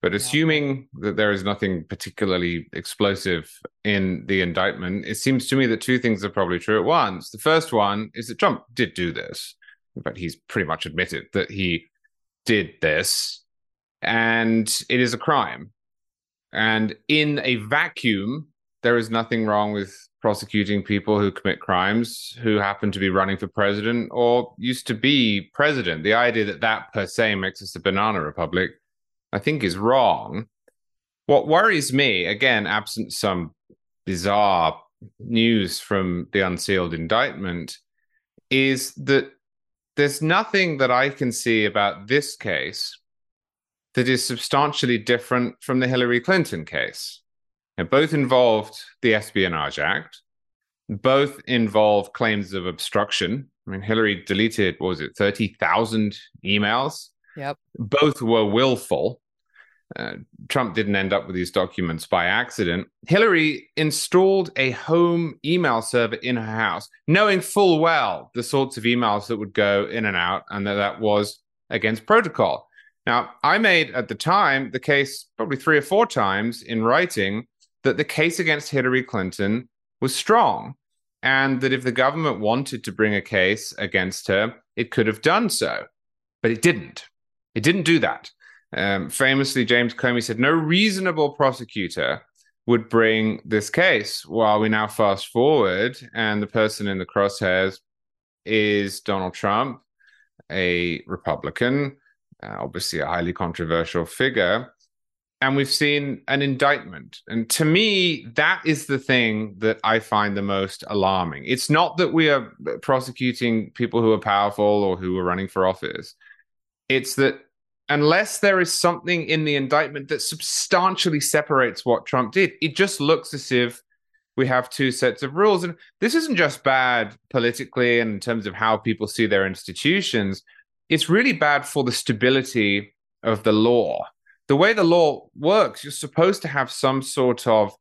but assuming that there is nothing particularly explosive in the indictment, it seems to me that two things are probably true at once. The first one is that Trump did do this, but he's pretty much admitted that he did this, and it is a crime. And in a vacuum, there is nothing wrong with prosecuting people who commit crimes who happen to be running for president or used to be president. The idea that that per se makes us a banana republic, I think, is wrong. What worries me, again, absent some bizarre news from the unsealed indictment, is that there's nothing that I can see about this case that is substantially different from the Hillary Clinton case. And both involved the Espionage Act. Both involved claims of obstruction. I mean, Hillary deleted, 30,000 emails? Yep. Both were willful. Trump didn't end up with these documents by accident. Hillary installed a home email server in her house, knowing full well the sorts of emails that would go in and out, and that was against protocol. Now, I made, at the time, the case probably 3 or 4 times in writing, that the case against Hillary Clinton was strong, and that if the government wanted to bring a case against her, it could have done so. But it didn't. It didn't do that. Famously, James Comey said no reasonable prosecutor would bring this case. Well, we now fast forward, and the person in the crosshairs is Donald Trump, a Republican, obviously a highly controversial figure, and we've seen an indictment. And to me, that is the thing that I find the most alarming. It's not that we are prosecuting people who are powerful or who are running for office. It's that unless there is something in the indictment that substantially separates what Trump did, it just looks as if we have two sets of rules. And this isn't just bad politically and in terms of how people see their institutions. It's really bad for the stability of the law. The way the law works, you're supposed to have some sort of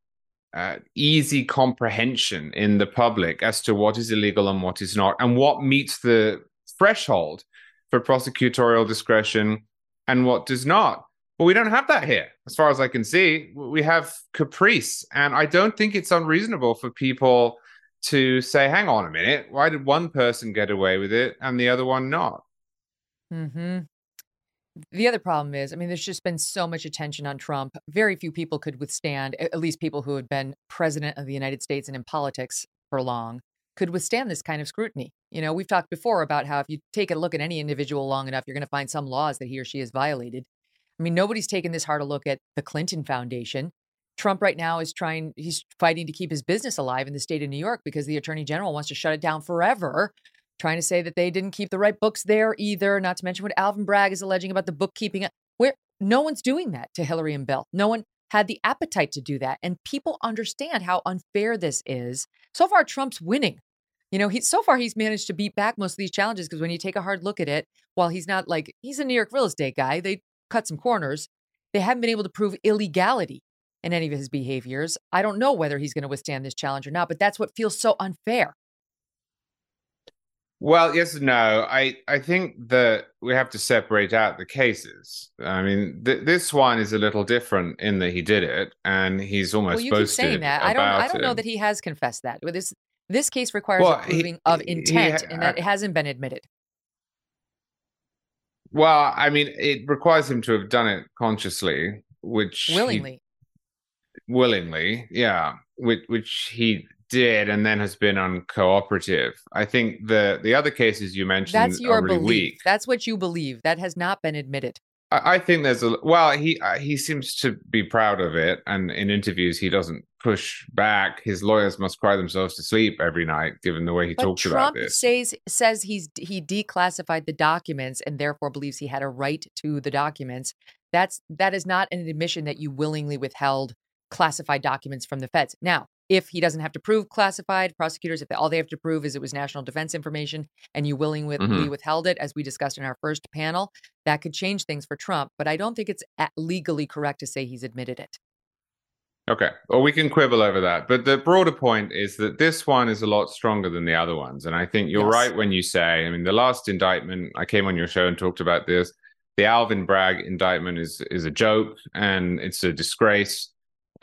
easy comprehension in the public as to what is illegal and what is not, and what meets the threshold for prosecutorial discretion and what does not. But we don't have that here. As far as I can see, we have caprice. And I don't think it's unreasonable for people to say, hang on a minute, why did one person get away with it and the other one not? Mm-hmm. The other problem is, I mean, there's just been so much attention on Trump. Very few people could withstand, at least people who had been president of the United States and in politics for long, could withstand this kind of scrutiny. You know, we've talked before about how if you take a look at any individual long enough, you're going to find some laws that he or she has violated. I mean, nobody's taken this hard a look at the Clinton Foundation. Trump right now is he's fighting to keep his business alive in the state of New York because the attorney general wants to shut it down forever, trying to say that they didn't keep the right books there either, not to mention what Alvin Bragg is alleging about the bookkeeping. Where no one's doing that to Hillary and Bill. No one had the appetite to do that. And people understand how unfair this is. So far, Trump's winning. You know, he's managed to beat back most of these challenges, because when you take a hard look at it, while he's not like, he's a New York real estate guy, they cut some corners, they haven't been able to prove illegality in any of his behaviors. I don't know whether he's going to withstand this challenge or not, but that's what feels so unfair. Well, yes and no. I think that we have to separate out the cases. I mean, this one is a little different in that he did it, and he's almost boasted about it. Well, you keep saying that. I don't know that he has confessed that. This case requires a proving of intent, and that it hasn't been admitted. Well, I mean, it requires him to have done it consciously, which willingly, yeah, which he did, and then has been uncooperative. I think the other cases you mentioned, that's your really belief. Weak. That's what you believe. That has not been admitted. I think there's he seems to be proud of it, and in interviews he doesn't push back. His lawyers must cry themselves to sleep every night, given the way he talks about this. Trump says he declassified the documents and therefore believes he had a right to the documents. That is not an admission that you willingly withheld classified documents from the feds. Now, if he doesn't have to prove classified, prosecutors, if all they have to prove is it was national defense information and you willingly withheld it, as we discussed in our first panel, that could change things for Trump. But I don't think it's legally correct to say he's admitted it. Okay. Well, we can quibble over that. But the broader point is that this one is a lot stronger than the other ones. And I think you're right when you say, I mean, the last indictment, I came on your show and talked about this. The Alvin Bragg indictment is a joke, and it's a disgrace.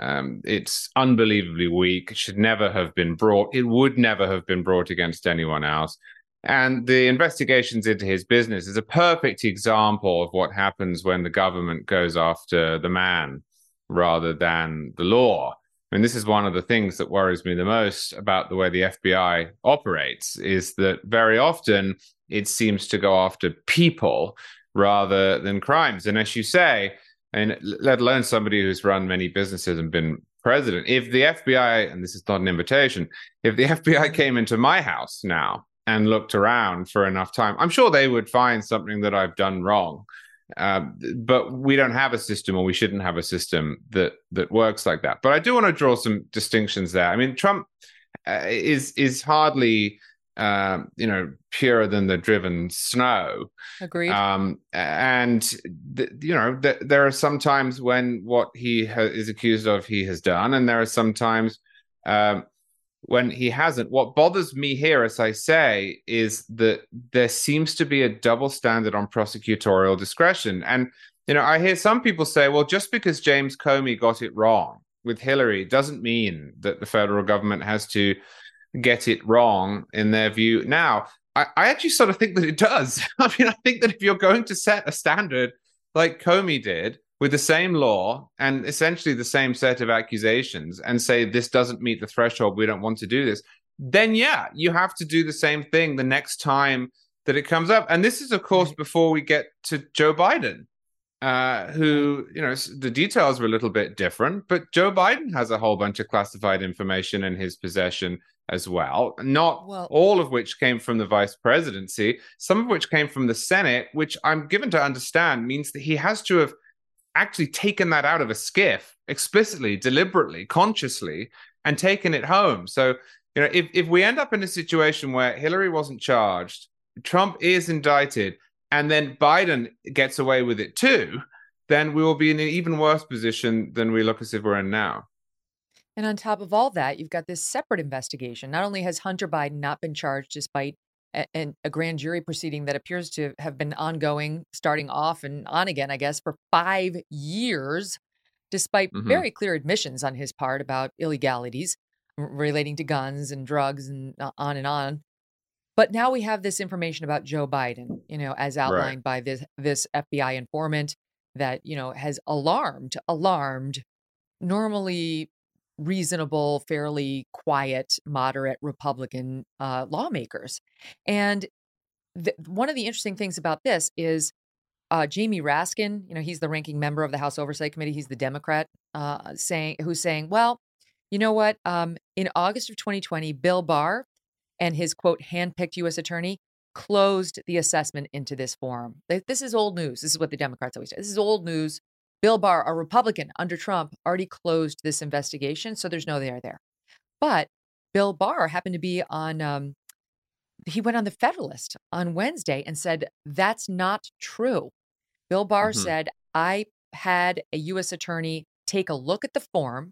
It's unbelievably weak. It should never have been brought. It would never have been brought against anyone else. And the investigations into his business is a perfect example of what happens when the government goes after the man rather than the law. I mean, this is one of the things that worries me the most about the way the FBI operates, is that very often it seems to go after people rather than crimes. And as you say, and let alone somebody who's run many businesses and been president. If the FBI, and this is not an invitation, if the FBI came into my house now and looked around for enough time, I'm sure they would find something that I've done wrong. But we don't have a system, or we shouldn't have a system that works like that. But I do want to draw some distinctions there. I mean, Trump is hardly purer than the driven snow. Agreed. There are some times when what he is accused of, he has done. And there are some times when he hasn't. What bothers me here, as I say, is that there seems to be a double standard on prosecutorial discretion. And, you know, I hear some people say, well, just because James Comey got it wrong with Hillary doesn't mean that the federal government has to get it wrong in their view. Now, I actually sort of think that it does. I mean, I think that if you're going to set a standard like Comey did with the same law and essentially the same set of accusations and say this doesn't meet the threshold, we don't want to do this, then yeah, you have to do the same thing the next time that it comes up. And this is, of course, before we get to Joe Biden. who, you know, the details were a little bit different, but Joe Biden has a whole bunch of classified information in his possession as well, all of which came from the vice presidency, some of which came from the Senate, which I'm given to understand means that he has to have actually taken that out of a skiff explicitly, deliberately, consciously, and taken it home. So, you know, if we end up in a situation where Hillary wasn't charged, Trump is indicted, and then Biden gets away with it too, then we will be in an even worse position than we look as if we're in now. And on top of all that, you've got this separate investigation. Not only has Hunter Biden not been charged despite a grand jury proceeding that appears to have been ongoing, starting off and on again, I guess, for 5 years, despite very clear admissions on his part about illegalities relating to guns and drugs and on and on. But now we have this information about Joe Biden, you know, as outlined by this FBI informant that, you know, has alarmed normally reasonable, fairly quiet, moderate Republican lawmakers. And one of the interesting things about this is Jamie Raskin, you know, he's the ranking member of the House Oversight Committee. He's the Democrat who's saying, well, you know what? In August of 2020, Bill Barr and his, quote, handpicked U.S. attorney closed the assessment into this forum. This is old news. This is what the Democrats always say. This is old news. Bill Barr, a Republican under Trump, already closed this investigation, so there's no there there. But Bill Barr happened to be on, he went on The Federalist on Wednesday and said, that's not true. Bill Barr said, I had a U.S. attorney take a look at the form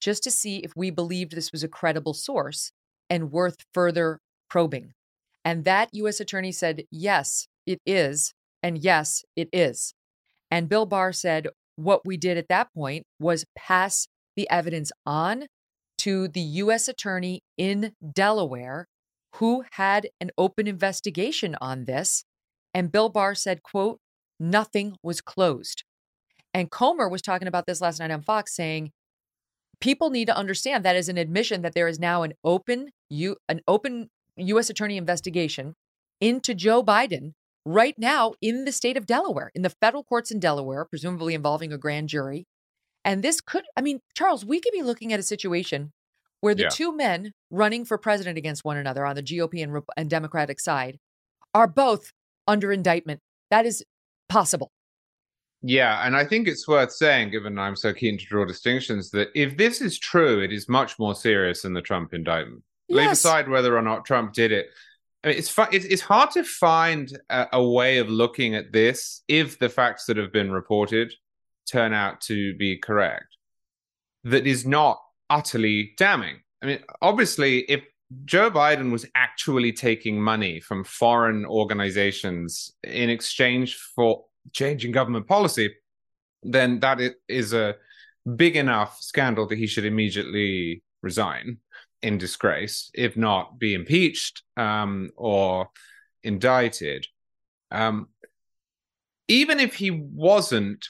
just to see if we believed this was a credible source and worth further probing. And that U.S. attorney said, yes, it is, and yes, it is. And Bill Barr said, what we did at that point was pass the evidence on to the U.S. attorney in Delaware, who had an open investigation on this. And Bill Barr said, quote, nothing was closed. And Comer was talking about this last night on Fox, saying people need to understand that is an admission that there is now an open U.S. attorney investigation into Joe Biden right now in the state of Delaware, in the federal courts in Delaware, presumably involving a grand jury. And this could, I mean, Charles, we could be looking at a situation where the two men running for president against one another on the GOP and Democratic side are both under indictment. That is possible. Yeah, and I think it's worth saying, given I'm so keen to draw distinctions, that if this is true, it is much more serious than the Trump indictment. Yes. Leave aside whether or not Trump did it. I mean, it's hard to find a way of looking at this if the facts that have been reported turn out to be correct, that is not utterly damning. I mean, obviously, if Joe Biden was actually taking money from foreign organizations in exchange for changing government policy, then that is a big enough scandal that he should immediately resign in disgrace, if not be impeached or indicted. Even if he wasn't,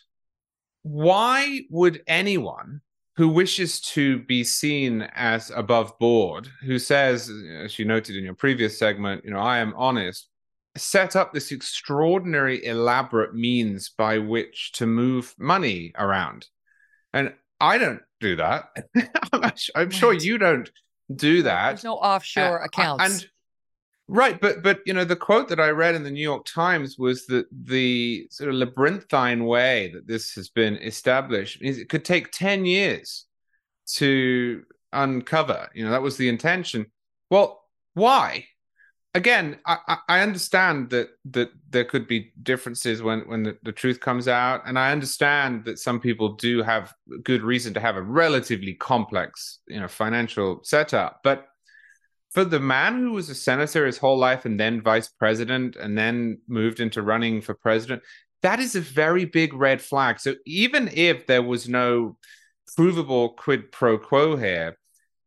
why would anyone who wishes to be seen as above board, who says, as you noted in your previous segment, you know, I am honest, set up this extraordinary elaborate means by which to move money around? And I don't do that. I'm sure you don't do that. There's no offshore accounts. But you know, the quote that I read in the New York Times was that the sort of labyrinthine way that this has been established is it could take 10 years to uncover. You know, that was the intention. Well, why? Again, I understand that there could be differences when the truth comes out, and I understand that some people do have good reason to have a relatively complex, you know, financial setup. But for the man who was a senator his whole life and then vice president and then moved into running for president, that is a very big red flag. So even if there was no provable quid pro quo here,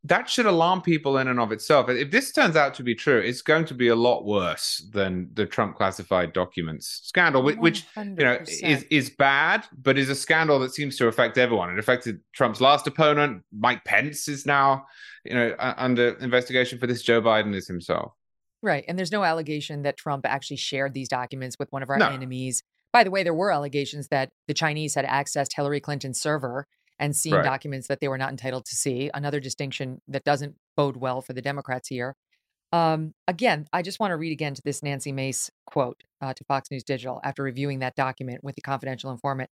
that should alarm people in and of itself. If this turns out to be true, it's going to be a lot worse than the Trump classified documents scandal, which you know is bad, but is a scandal that seems to affect everyone. It affected Trump's last opponent. Mike Pence is now, you know, under investigation for this. Joe Biden is himself. Right. And there's no allegation that Trump actually shared these documents with one of our enemies. By the way, there were allegations that the Chinese had accessed Hillary Clinton's server and seen documents that they were not entitled to see. Another distinction that doesn't bode well for the Democrats here. Again, I just want to read again to this Nancy Mace quote to Fox News Digital after reviewing that document with the confidential informant.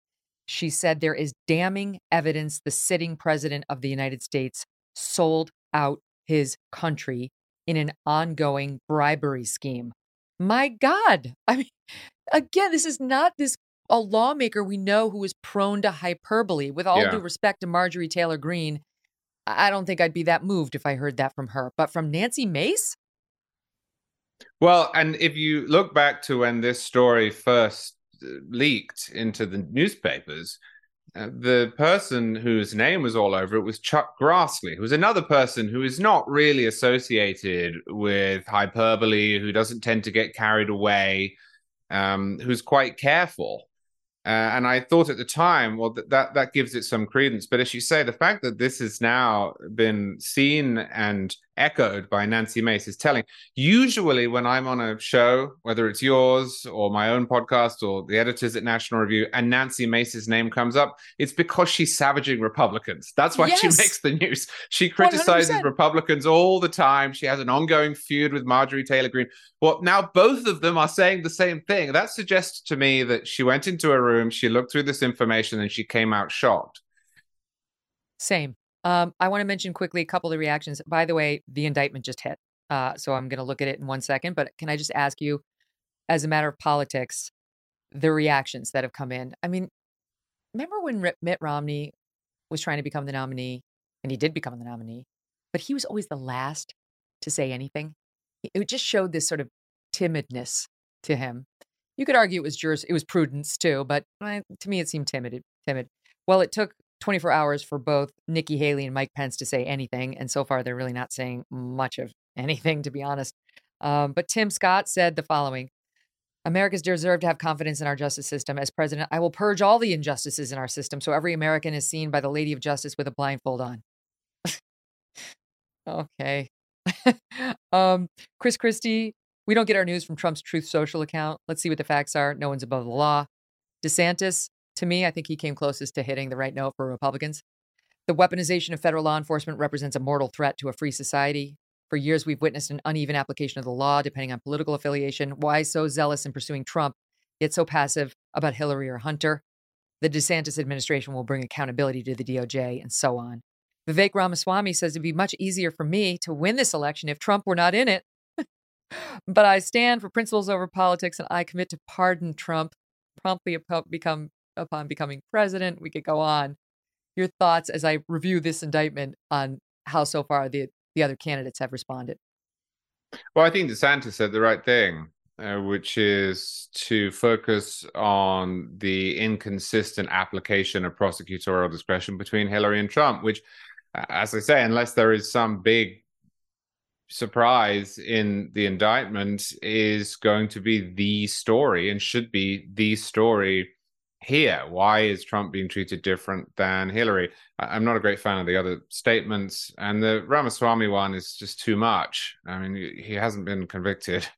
She said, "There is damning evidence the sitting president of the United States sold out his country in an ongoing bribery scheme." My God. I mean, again, this is not this a lawmaker we know who is prone to hyperbole. With all due respect to Marjorie Taylor Greene, I don't think I'd be that moved if I heard that from her. But from Nancy Mace? Well, and if you look back to when this story first leaked into the newspapers, the person whose name was all over it was Chuck Grassley, who's another person who is not really associated with hyperbole, who doesn't tend to get carried away, who's quite careful. And I thought at the time, well, that gives it some credence. But as you say, the fact that this has now been seen and echoed by Nancy Mace is telling. Usually when I'm on a show, whether it's yours or my own podcast or the editors at National Review, and Nancy Mace's name comes up, it's because she's savaging Republicans. That's why she makes the news. She criticizes 100%. Republicans all the time. She has an ongoing feud with Marjorie Taylor Greene. Well, now both of them are saying the same thing. That suggests to me that she went into a room, she looked through this information, and she came out shocked. Same. I want to mention quickly a couple of reactions. By the way, the indictment just hit, so I'm going to look at it in 1 second. But can I just ask you, as a matter of politics, the reactions that have come in? I mean, remember when Mitt Romney was trying to become the nominee, and he did become the nominee, but he was always the last to say anything. It just showed this sort of timidness to him. You could argue it was prudence too, but to me it seemed timid. Well, it took 24 hours for both Nikki Haley and Mike Pence to say anything, and so far they're really not saying much of anything, to be honest. But Tim Scott said the following: "Americans deserve to have confidence in our justice system. As president, I will purge all the injustices in our system, so every American is seen by the Lady of Justice with a blindfold on." Okay. Chris Christie: "We don't get our news from Trump's Truth Social account. Let's see what the facts are. No one's above the law." DeSantis: "To me, I think he came closest to hitting the right note for Republicans. The weaponization of federal law enforcement represents a mortal threat to a free society. For years, we've witnessed an uneven application of the law, depending on political affiliation. Why so zealous in pursuing Trump, yet so passive about Hillary or Hunter? The DeSantis administration will bring accountability to the DOJ," and so on. Vivek Ramaswamy says, "It'd be much easier for me to win this election if Trump were not in it. But I stand for principles over politics, and I commit to pardon Trump promptly upon becoming president." We could go on. Your thoughts as I review this indictment on how so far the other candidates have responded? Well, I think DeSantis said the right thing, which is to focus on the inconsistent application of prosecutorial discretion between Hillary and Trump, which, as I say, unless there is some big surprise in the indictment, is going to be the story and should be the story here. Why is Trump being treated different than Hillary? I'm not a great fan of the other statements, and the Ramaswamy one is just too much. I mean, he hasn't been convicted.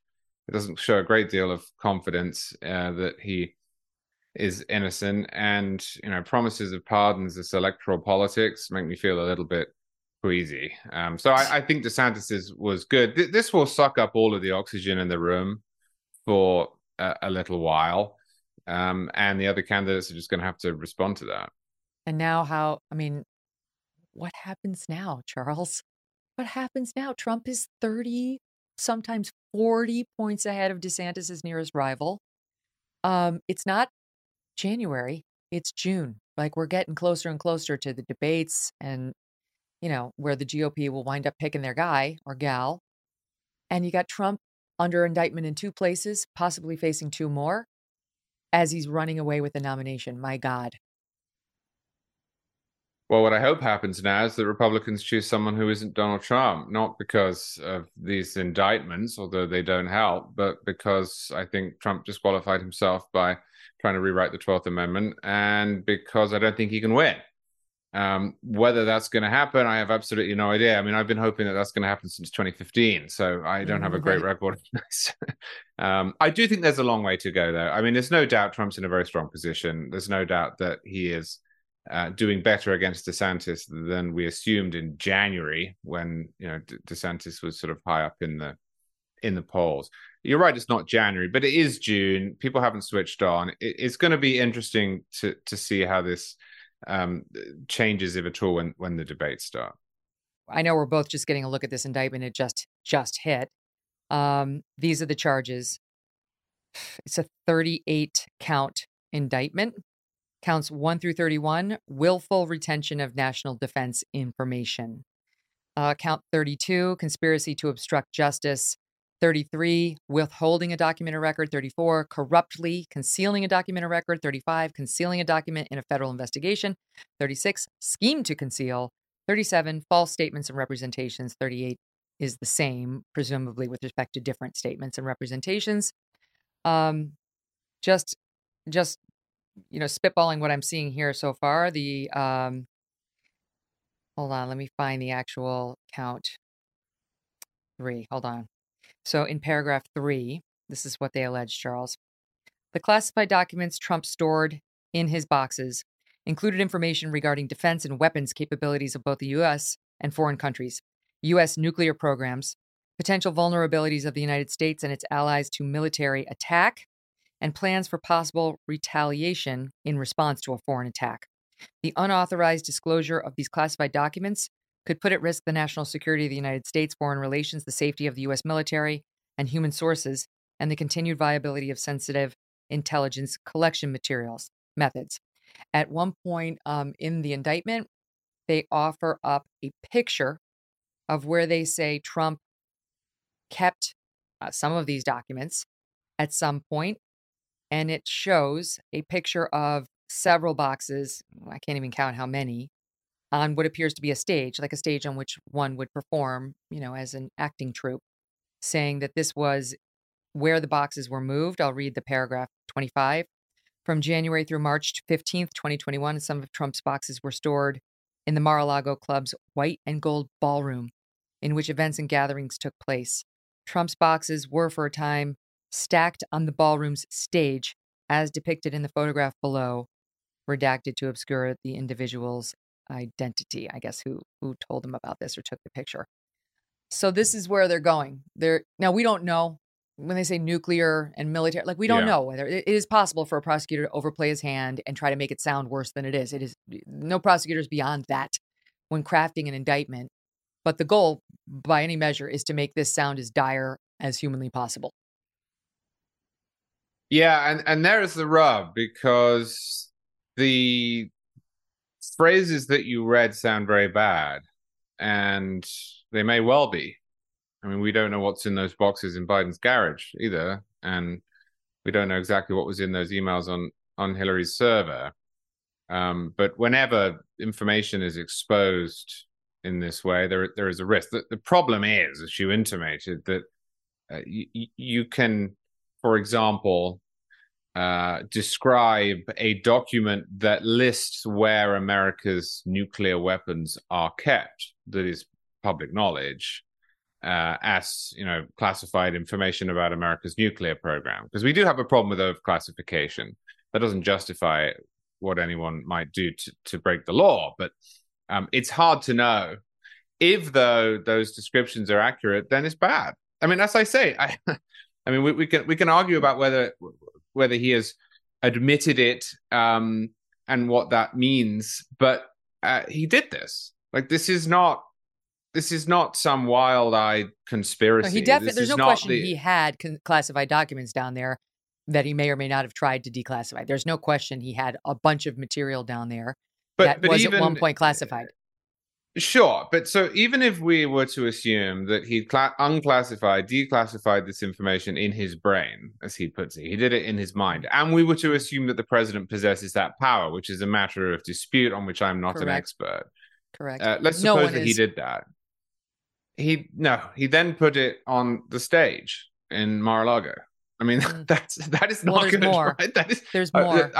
It doesn't show a great deal of confidence that he is innocent, and promises of pardons, this electoral politics, make me feel a little bit queasy. So I think DeSantis was good. This will suck up all of the oxygen in the room for a little while. And the other candidates are just going to have to respond to that. And now what happens now, Charles? What happens now? Trump is 30, sometimes 40 points ahead of DeSantis's nearest rival. It's not January, it's June. Like, we're getting closer and closer to the debates and, where the GOP will wind up picking their guy or gal. And you got Trump under indictment in 2 places, possibly facing 2 more, as he's running away with the nomination. My God. Well, what I hope happens now is that Republicans choose someone who isn't Donald Trump, not because of these indictments, although they don't help, but because I think Trump disqualified himself by trying to rewrite the 12th Amendment, and because I don't think he can win. Whether that's going to happen, I have absolutely no idea. I mean, I've been hoping that that's going to happen since 2015, so I don't have a great record. I do think there's a long way to go, though. I mean, there's no doubt Trump's in a very strong position. There's no doubt that he is doing better against DeSantis than we assumed in January, when, you know, DeSantis was sort of high up in the polls. You're right, it's not January, but it is June. People haven't switched on. It's going to be interesting to see how this changes, if at all, when the debates start. I know we're both just getting a look at this indictment. It just hit. These are the charges. It's a 38 count indictment. Counts 1 through 31, willful retention of national defense information. Count 32, conspiracy to obstruct justice. 33, withholding a document or record. 34, corruptly concealing a document or record. 35, concealing a document in a federal investigation. 36, scheme to conceal. 37, false statements and representations. 38 is the same, presumably with respect to different statements and representations. Just you know, spitballing what I'm seeing here so far. The hold on, let me find the actual count. 3. Hold on. So in paragraph 3, this is what they allege, Charles. The classified documents Trump stored in his boxes included information regarding defense and weapons capabilities of both the U.S. and foreign countries, U.S. nuclear programs, potential vulnerabilities of the United States and its allies to military attack, and plans for possible retaliation in response to a foreign attack. The unauthorized disclosure of these classified documents could put at risk the national security of the United States, foreign relations, the safety of the U.S. military and human sources, and the continued viability of sensitive intelligence collection materials methods. At one point in the indictment, they offer up a picture of where they say Trump kept some of these documents at some point, and it shows a picture of several boxes, I can't even count how many, on what appears to be a stage, like a stage on which one would perform, you know, as an acting troupe, saying that this was where the boxes were moved. I'll read the paragraph 25. From January through March 15th, 2021, some of Trump's boxes were stored in the Mar-a-Lago Club's White and Gold Ballroom, in which events and gatherings took place. Trump's boxes were, for a time, stacked on the ballroom's stage, as depicted in the photograph below, redacted to obscure the individual's identity, I guess, who told them about this or took the picture. So this is where they're going. Now, we don't know when they say nuclear and military, like, we don't know whether it is possible for a prosecutor to overplay his hand and try to make it sound worse than it is. It is no prosecutors beyond that when crafting an indictment. But the goal, by any measure, is to make this sound as dire as humanly possible. Yeah. And there is the rub, because the phrases that you read sound very bad, and they may well be. I mean, we don't know what's in those boxes in Biden's garage either, and we don't know exactly what was in those emails on Hillary's server. But whenever information is exposed in this way, there is a risk. The problem is, as you intimated, that you can, for example, describe a document that lists where America's nuclear weapons are kept, that is public knowledge, as, you know, classified information about America's nuclear program. Because we do have a problem with overclassification. That doesn't justify what anyone might do to break the law, but it's hard to know. If, though, those descriptions are accurate, then it's bad. I mean, as I say, I mean, we can argue about whether he has admitted it and what that means, but he did this. Like, this is not some wild-eyed conspiracy. No, he definitely, there's no question he had classified documents down there that he may or may not have tried to declassify. There's no question he had a bunch of material down there that was at one point classified. Sure, but so even if we were to assume that he declassified this information in his brain, as he puts it, he did it in his mind, and we were to assume that the president possesses that power, which is a matter of dispute on which I'm not an expert. Correct. Let's suppose that he did that. He then put it on the stage in Mar-a-Lago. I mean, that is not good. Right? There's more.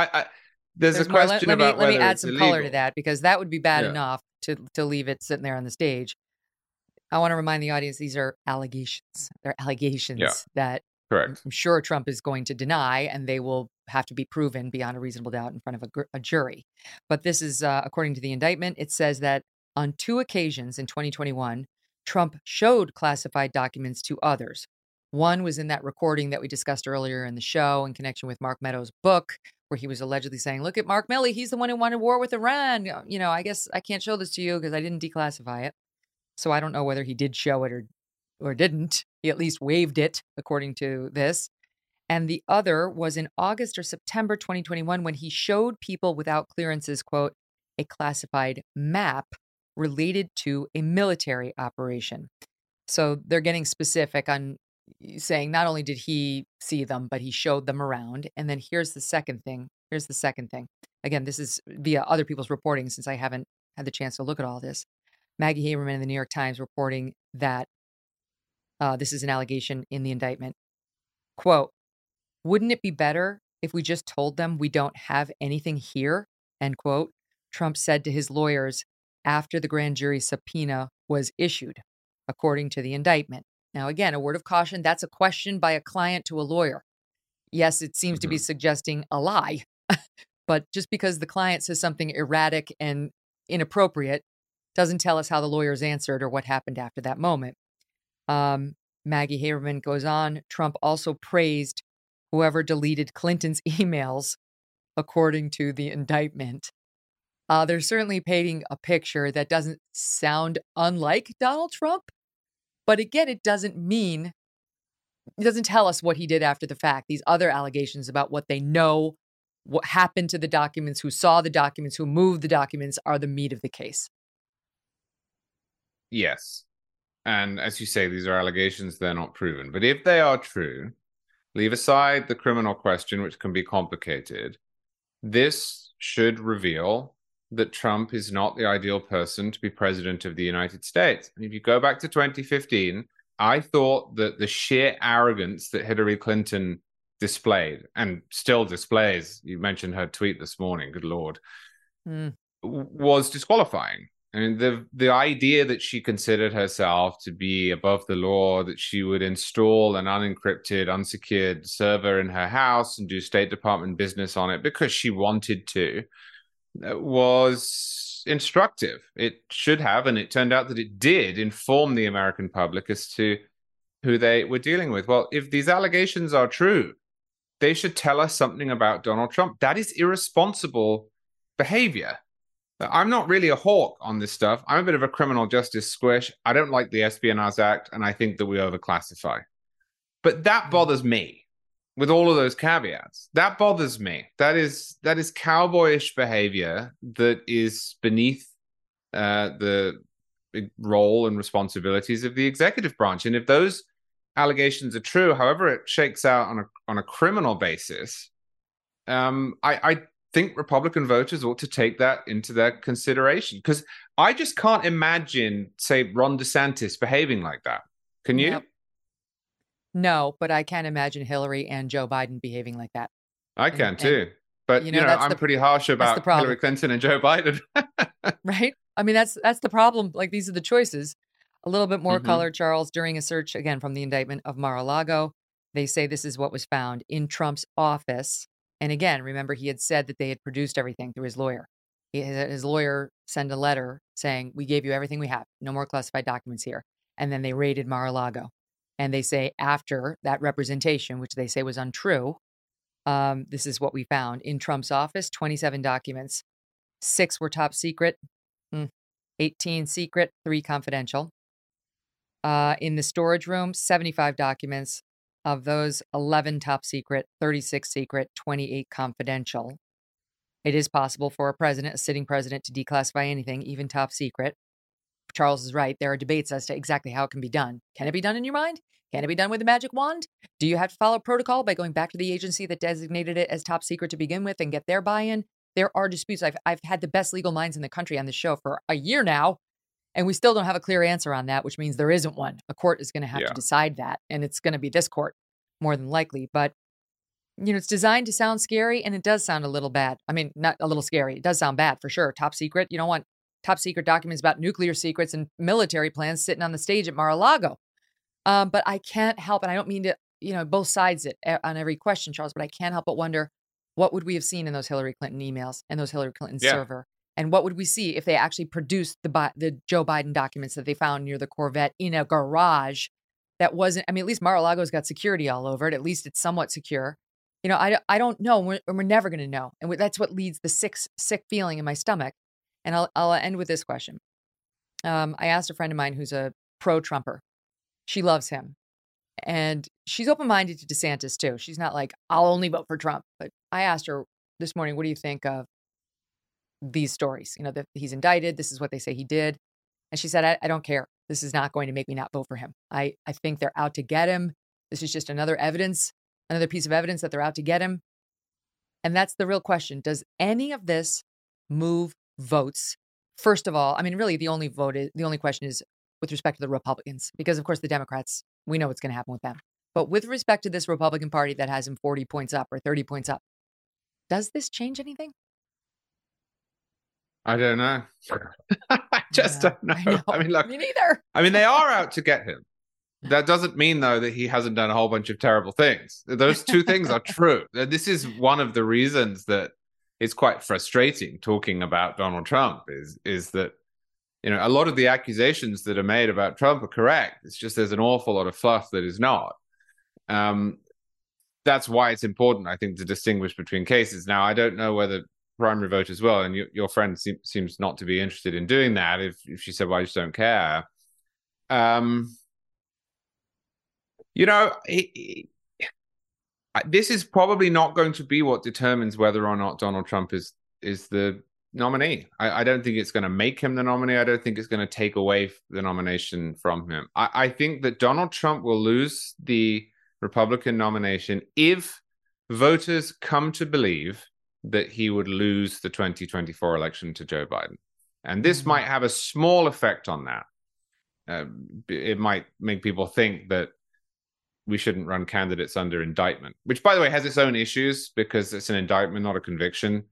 There's a question more. Let me add some color to that, because that would be bad enough to leave it sitting there on the stage. I want to remind the audience, these are allegations. They're allegations that correct. I'm sure Trump is going to deny, and they will have to be proven beyond a reasonable doubt in front of a jury. But this is, according to the indictment, it says that on two occasions in 2021, Trump showed classified documents to others. One was in that recording that we discussed earlier in the show in connection with Mark Meadows' book, where he was allegedly saying, look at Mark Milley, he's the one who wanted war with Iran. You know, I guess I can't show this to you because I didn't declassify it. So I don't know whether he did show it or didn't. He at least waived it, according to this. And the other was in August or September 2021, when he showed people without clearances, quote, a classified map related to a military operation. So they're getting specific on saying not only did he see them, but he showed them around. And then here's the second thing. Again, this is via other people's reporting, since I haven't had the chance to look at all this. Maggie Haberman in the New York Times reporting that this is an allegation in the indictment. Quote, wouldn't it be better if we just told them we don't have anything here? End quote. Trump said to his lawyers after the grand jury subpoena was issued, according to the indictment. Now, again, a word of caution. That's a question by a client to a lawyer. Yes, it seems to be suggesting a lie, but just because the client says something erratic and inappropriate doesn't tell us how the lawyers answered or what happened after that moment. Maggie Haberman goes on. Trump also praised whoever deleted Clinton's emails, according to the indictment. They're certainly painting a picture that doesn't sound unlike Donald Trump. But again, it doesn't tell us what he did after the fact. These other allegations about what they know, what happened to the documents, who saw the documents, who moved the documents, are the meat of the case. Yes. And as you say, these are allegations, they're not proven. But if they are true, leave aside the criminal question, which can be complicated, this should reveal that Trump is not the ideal person to be president of the United States. And if you go back to 2015, I thought that the sheer arrogance that Hillary Clinton displayed and still displays, you mentioned her tweet this morning, good Lord, was disqualifying. I mean, the idea that she considered herself to be above the law, that she would install an unencrypted, unsecured server in her house and do State Department business on it because she wanted to, was instructive. It should have, and it turned out that it did inform the American public as to who they were dealing with. Well, if these allegations are true, they should tell us something about Donald Trump. That is irresponsible behavior. I'm not really a hawk on this stuff. I'm a bit of a criminal justice squish. I don't like the Espionage Act, and I think that we overclassify. But that bothers me. With all of those caveats, that bothers me. That is cowboyish behavior that is beneath the role and responsibilities of the executive branch. And if those allegations are true, however it shakes out on a criminal basis, I think Republican voters ought to take that into their consideration, because I just can't imagine, say, Ron DeSantis behaving like that. Can you? Yep. No, but I can't imagine Hillary and Joe Biden behaving like that. I can too. But, you know I'm pretty harsh about Hillary Clinton and Joe Biden. Right? I mean, that's the problem. Like, these are the choices. A little bit more color, Charles. During a search, again, from the indictment of Mar-a-Lago, they say this is what was found in Trump's office. And again, remember, he had said that they had produced everything through his lawyer. His lawyer sent a letter saying, we gave you everything we have. No more classified documents here. And then they raided Mar-a-Lago. And they say after that representation, which they say was untrue, this is what we found. In Trump's office, 27 documents. 6 were top secret, 18 secret, 3 confidential. In the storage room, 75 documents. Of those, 11 top secret, 36 secret, 28 confidential. It is possible for a sitting president, to declassify anything, even top secret. Charles is right. There are debates as to exactly how it can be done. Can it be done in your mind? Can it be done with a magic wand? Do you have to follow protocol by going back to the agency that designated it as top secret to begin with and get their buy-in? There are disputes. I've had the best legal minds in the country on this show for a year now, and we still don't have a clear answer on that, which means there isn't one. A court is going to have to decide that, and it's going to be this court more than likely. But you know, it's designed to sound scary, and it does sound a little bad. I mean, not a little scary. It does sound bad for sure. Top secret. You don't want top secret documents about nuclear secrets and military plans sitting on the stage at Mar-a-Lago. But I can't help, and I don't mean to, you know, both sides it on every question, Charles, but I can't help but wonder, what would we have seen in those Hillary Clinton emails and those Hillary Clinton server? And what would we see if they actually produced the Joe Biden documents that they found near the Corvette in a garage that wasn't, I mean, at least Mar-a-Lago's got security all over it. At least it's somewhat secure. You know, I don't know. We're never going to know. And that's what leads the sick feeling in my stomach. And I'll end with this question. I asked a friend of mine who's a pro-Trumper. She loves him. And she's open-minded to DeSantis, too. She's not like, I'll only vote for Trump. But I asked her this morning, what do you think of these stories? You know, that he's indicted. This is what they say he did. And she said, I don't care. This is not going to make me not vote for him. I think they're out to get him. This is just another piece of evidence that they're out to get him. And that's the real question. Does any of this move votes? First of all, I mean, really, the only question is with respect to the Republicans, because, of course, the Democrats, we know what's going to happen with them. But with respect to this Republican Party that has him 40 points up or 30 points up, does this change anything? I don't know. I just don't know. I mean, look, me neither. I mean, they are out to get him. That doesn't mean, though, that he hasn't done a whole bunch of terrible things. Those two things are true. This is one of the reasons that it's quite frustrating talking about Donald Trump is that, you know, a lot of the accusations that are made about Trump are correct. It's just there's an awful lot of fluff that is not. That's why it's important, I think, to distinguish between cases. Now, I don't know whether primary vote as well, and your friend seems not to be interested in doing that if she said, well, I just don't care. You know, this is probably not going to be what determines whether or not Donald Trump is the nominee. I don't think it's going to make him the nominee. I don't think it's going to take away the nomination from him. I think that Donald Trump will lose the Republican nomination if voters come to believe that he would lose the 2024 election to Joe Biden. And this might have a small effect on that. It might make people think that we shouldn't run candidates under indictment, which, by the way, has its own issues because it's an indictment, not a conviction.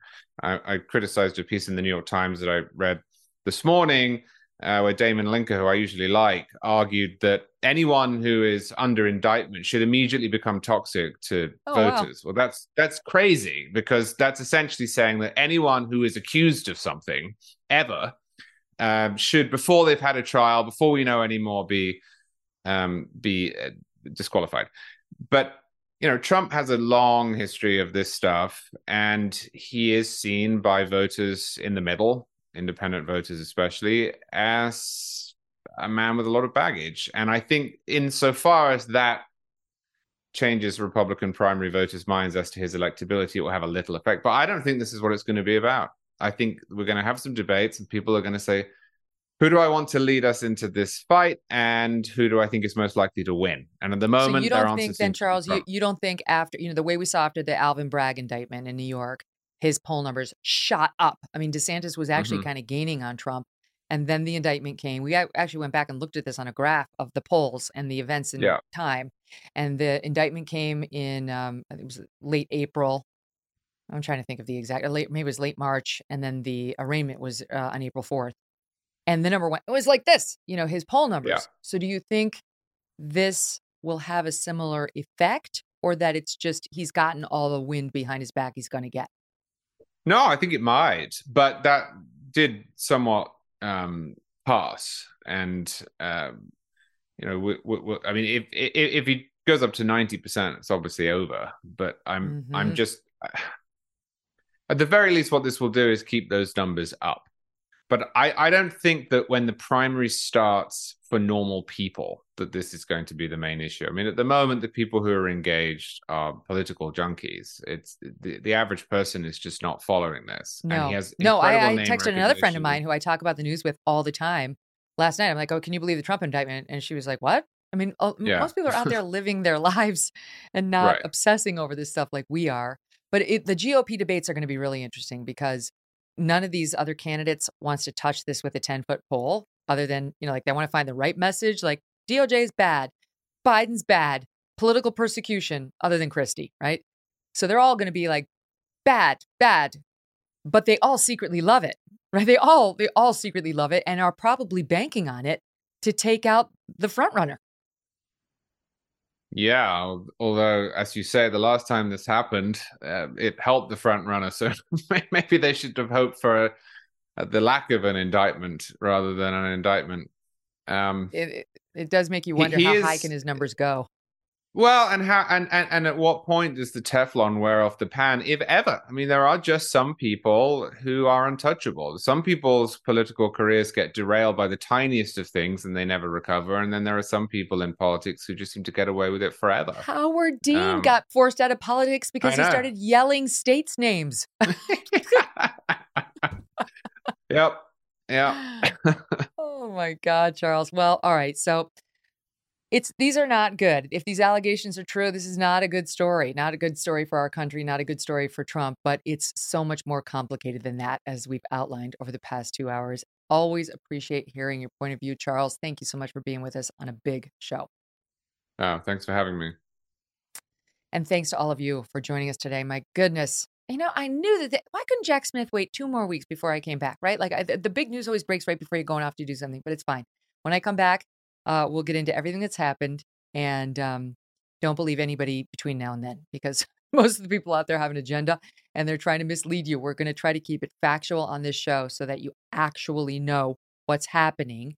I criticized a piece in the New York Times that I read this morning where Damon Linker, who I usually like, argued that anyone who is under indictment should immediately become toxic to voters. Wow. Well, that's crazy because that's essentially saying that anyone who is accused of something ever should, before they've had a trial, before we know any more, be disqualified. But, you know, Trump has a long history of this stuff, and he is seen by voters in the middle, independent voters especially, as a man with a lot of baggage. And I think insofar as that changes Republican primary voters' minds as to his electability, it will have a little effect. But I don't think this is what it's going to be about. I think we're going to have some debates and people are going to say, who do I want to lead us into this fight, and who do I think is most likely to win? And at the moment, so you don't think then, Charles, you don't think after, you know, the way we saw after the Alvin Bragg indictment in New York, his poll numbers shot up. I mean, DeSantis was actually kind of gaining on Trump, and then the indictment came. We actually went back and looked at this on a graph of the polls and the events in time, and the indictment came in I think it was late April. I'm trying to think of the exact maybe it was late March, and then the arraignment was on April 4th. And the number one, it was like this, you know, his poll numbers. Yeah. So do you think this will have a similar effect, or that it's just he's gotten all the wind behind his back he's going to get? No, I think it might. But that did somewhat pass. And, you know, I mean, if he goes up to 90%, it's obviously over. But I'm just at the very least, what this will do is keep those numbers up. But I don't think that when the primary starts for normal people, that this is going to be the main issue. I mean, at the moment, the people who are engaged are political junkies. It's the average person is just not following this. No, and he has I texted another friend of mine who I talk about the news with all the time. Last night, I'm like, oh, can you believe the Trump indictment? And she was like, what? I mean, most people are out there living their lives and not obsessing over this stuff like we are. But the GOP debates are going to be really interesting because none of these other candidates wants to touch this with a 10-foot pole other than, you know, like they want to find the right message, like DOJ is bad, Biden's bad, political persecution, other than Christie, right? So they're all going to be like, bad, but they all secretly love it, right? They all secretly love it and are probably banking on it to take out the front runner. Yeah, although, as you say, the last time this happened, it helped the front runner. So maybe they should have hoped for the lack of an indictment rather than an indictment. It does make you wonder how high can his numbers go. Well, and how and at what point does the Teflon wear off the pan, if ever? I mean, there are just some people who are untouchable. Some people's political careers get derailed by the tiniest of things and they never recover. And then there are some people in politics who just seem to get away with it forever. Howard Dean got forced out of politics because he started yelling states' names. Yep. Yeah. Oh, my God, Charles. Well, all right. So these are not good. If these allegations are true, this is not a good story. Not a good story for our country, not a good story for Trump, but it's so much more complicated than that, as we've outlined over the past 2 hours. Always appreciate hearing your point of view, Charles. Thank you so much for being with us on a big show. Thanks for having me. And thanks to all of you for joining us today. My goodness. You know, I knew that. Why couldn't Jack Smith wait 2 more weeks before I came back, right? Like the big news always breaks right before you're going off to do something, but it's fine. When I come back, we'll get into everything that's happened, and don't believe anybody between now and then, because most of the people out there have an agenda and they're trying to mislead you. We're going to try to keep it factual on this show so that you actually know what's happening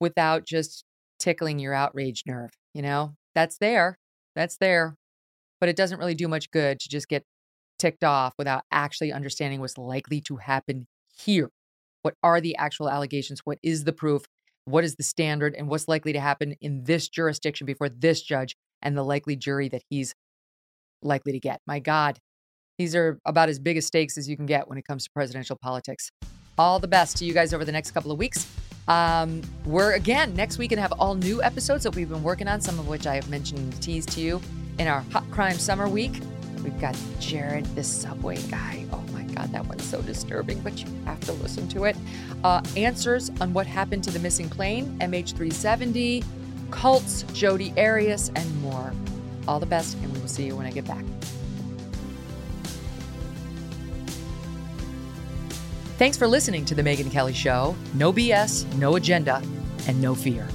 without just tickling your outrage nerve. You know, that's there, but it doesn't really do much good to just get ticked off without actually understanding what's likely to happen here. What are the actual allegations? What is the proof? What is the standard, and what's likely to happen in this jurisdiction before this judge and the likely jury that he's likely to get? My God, these are about as big a stakes as you can get when it comes to presidential politics. All the best to you guys over the next couple of weeks. We're again next week going to have all new episodes that we've been working on, some of which I have mentioned and teased to you in our Hot Crime Summer Week. We've got Jared, the subway guy. Oh, my God, that one's so disturbing, but you have to listen to it. Answers on what happened to the missing plane, MH370, cults, Jodi Arias, and more. All the best, and we will see you when I get back. Thanks for listening to The Megyn Kelly Show. No BS, no agenda, and no fear.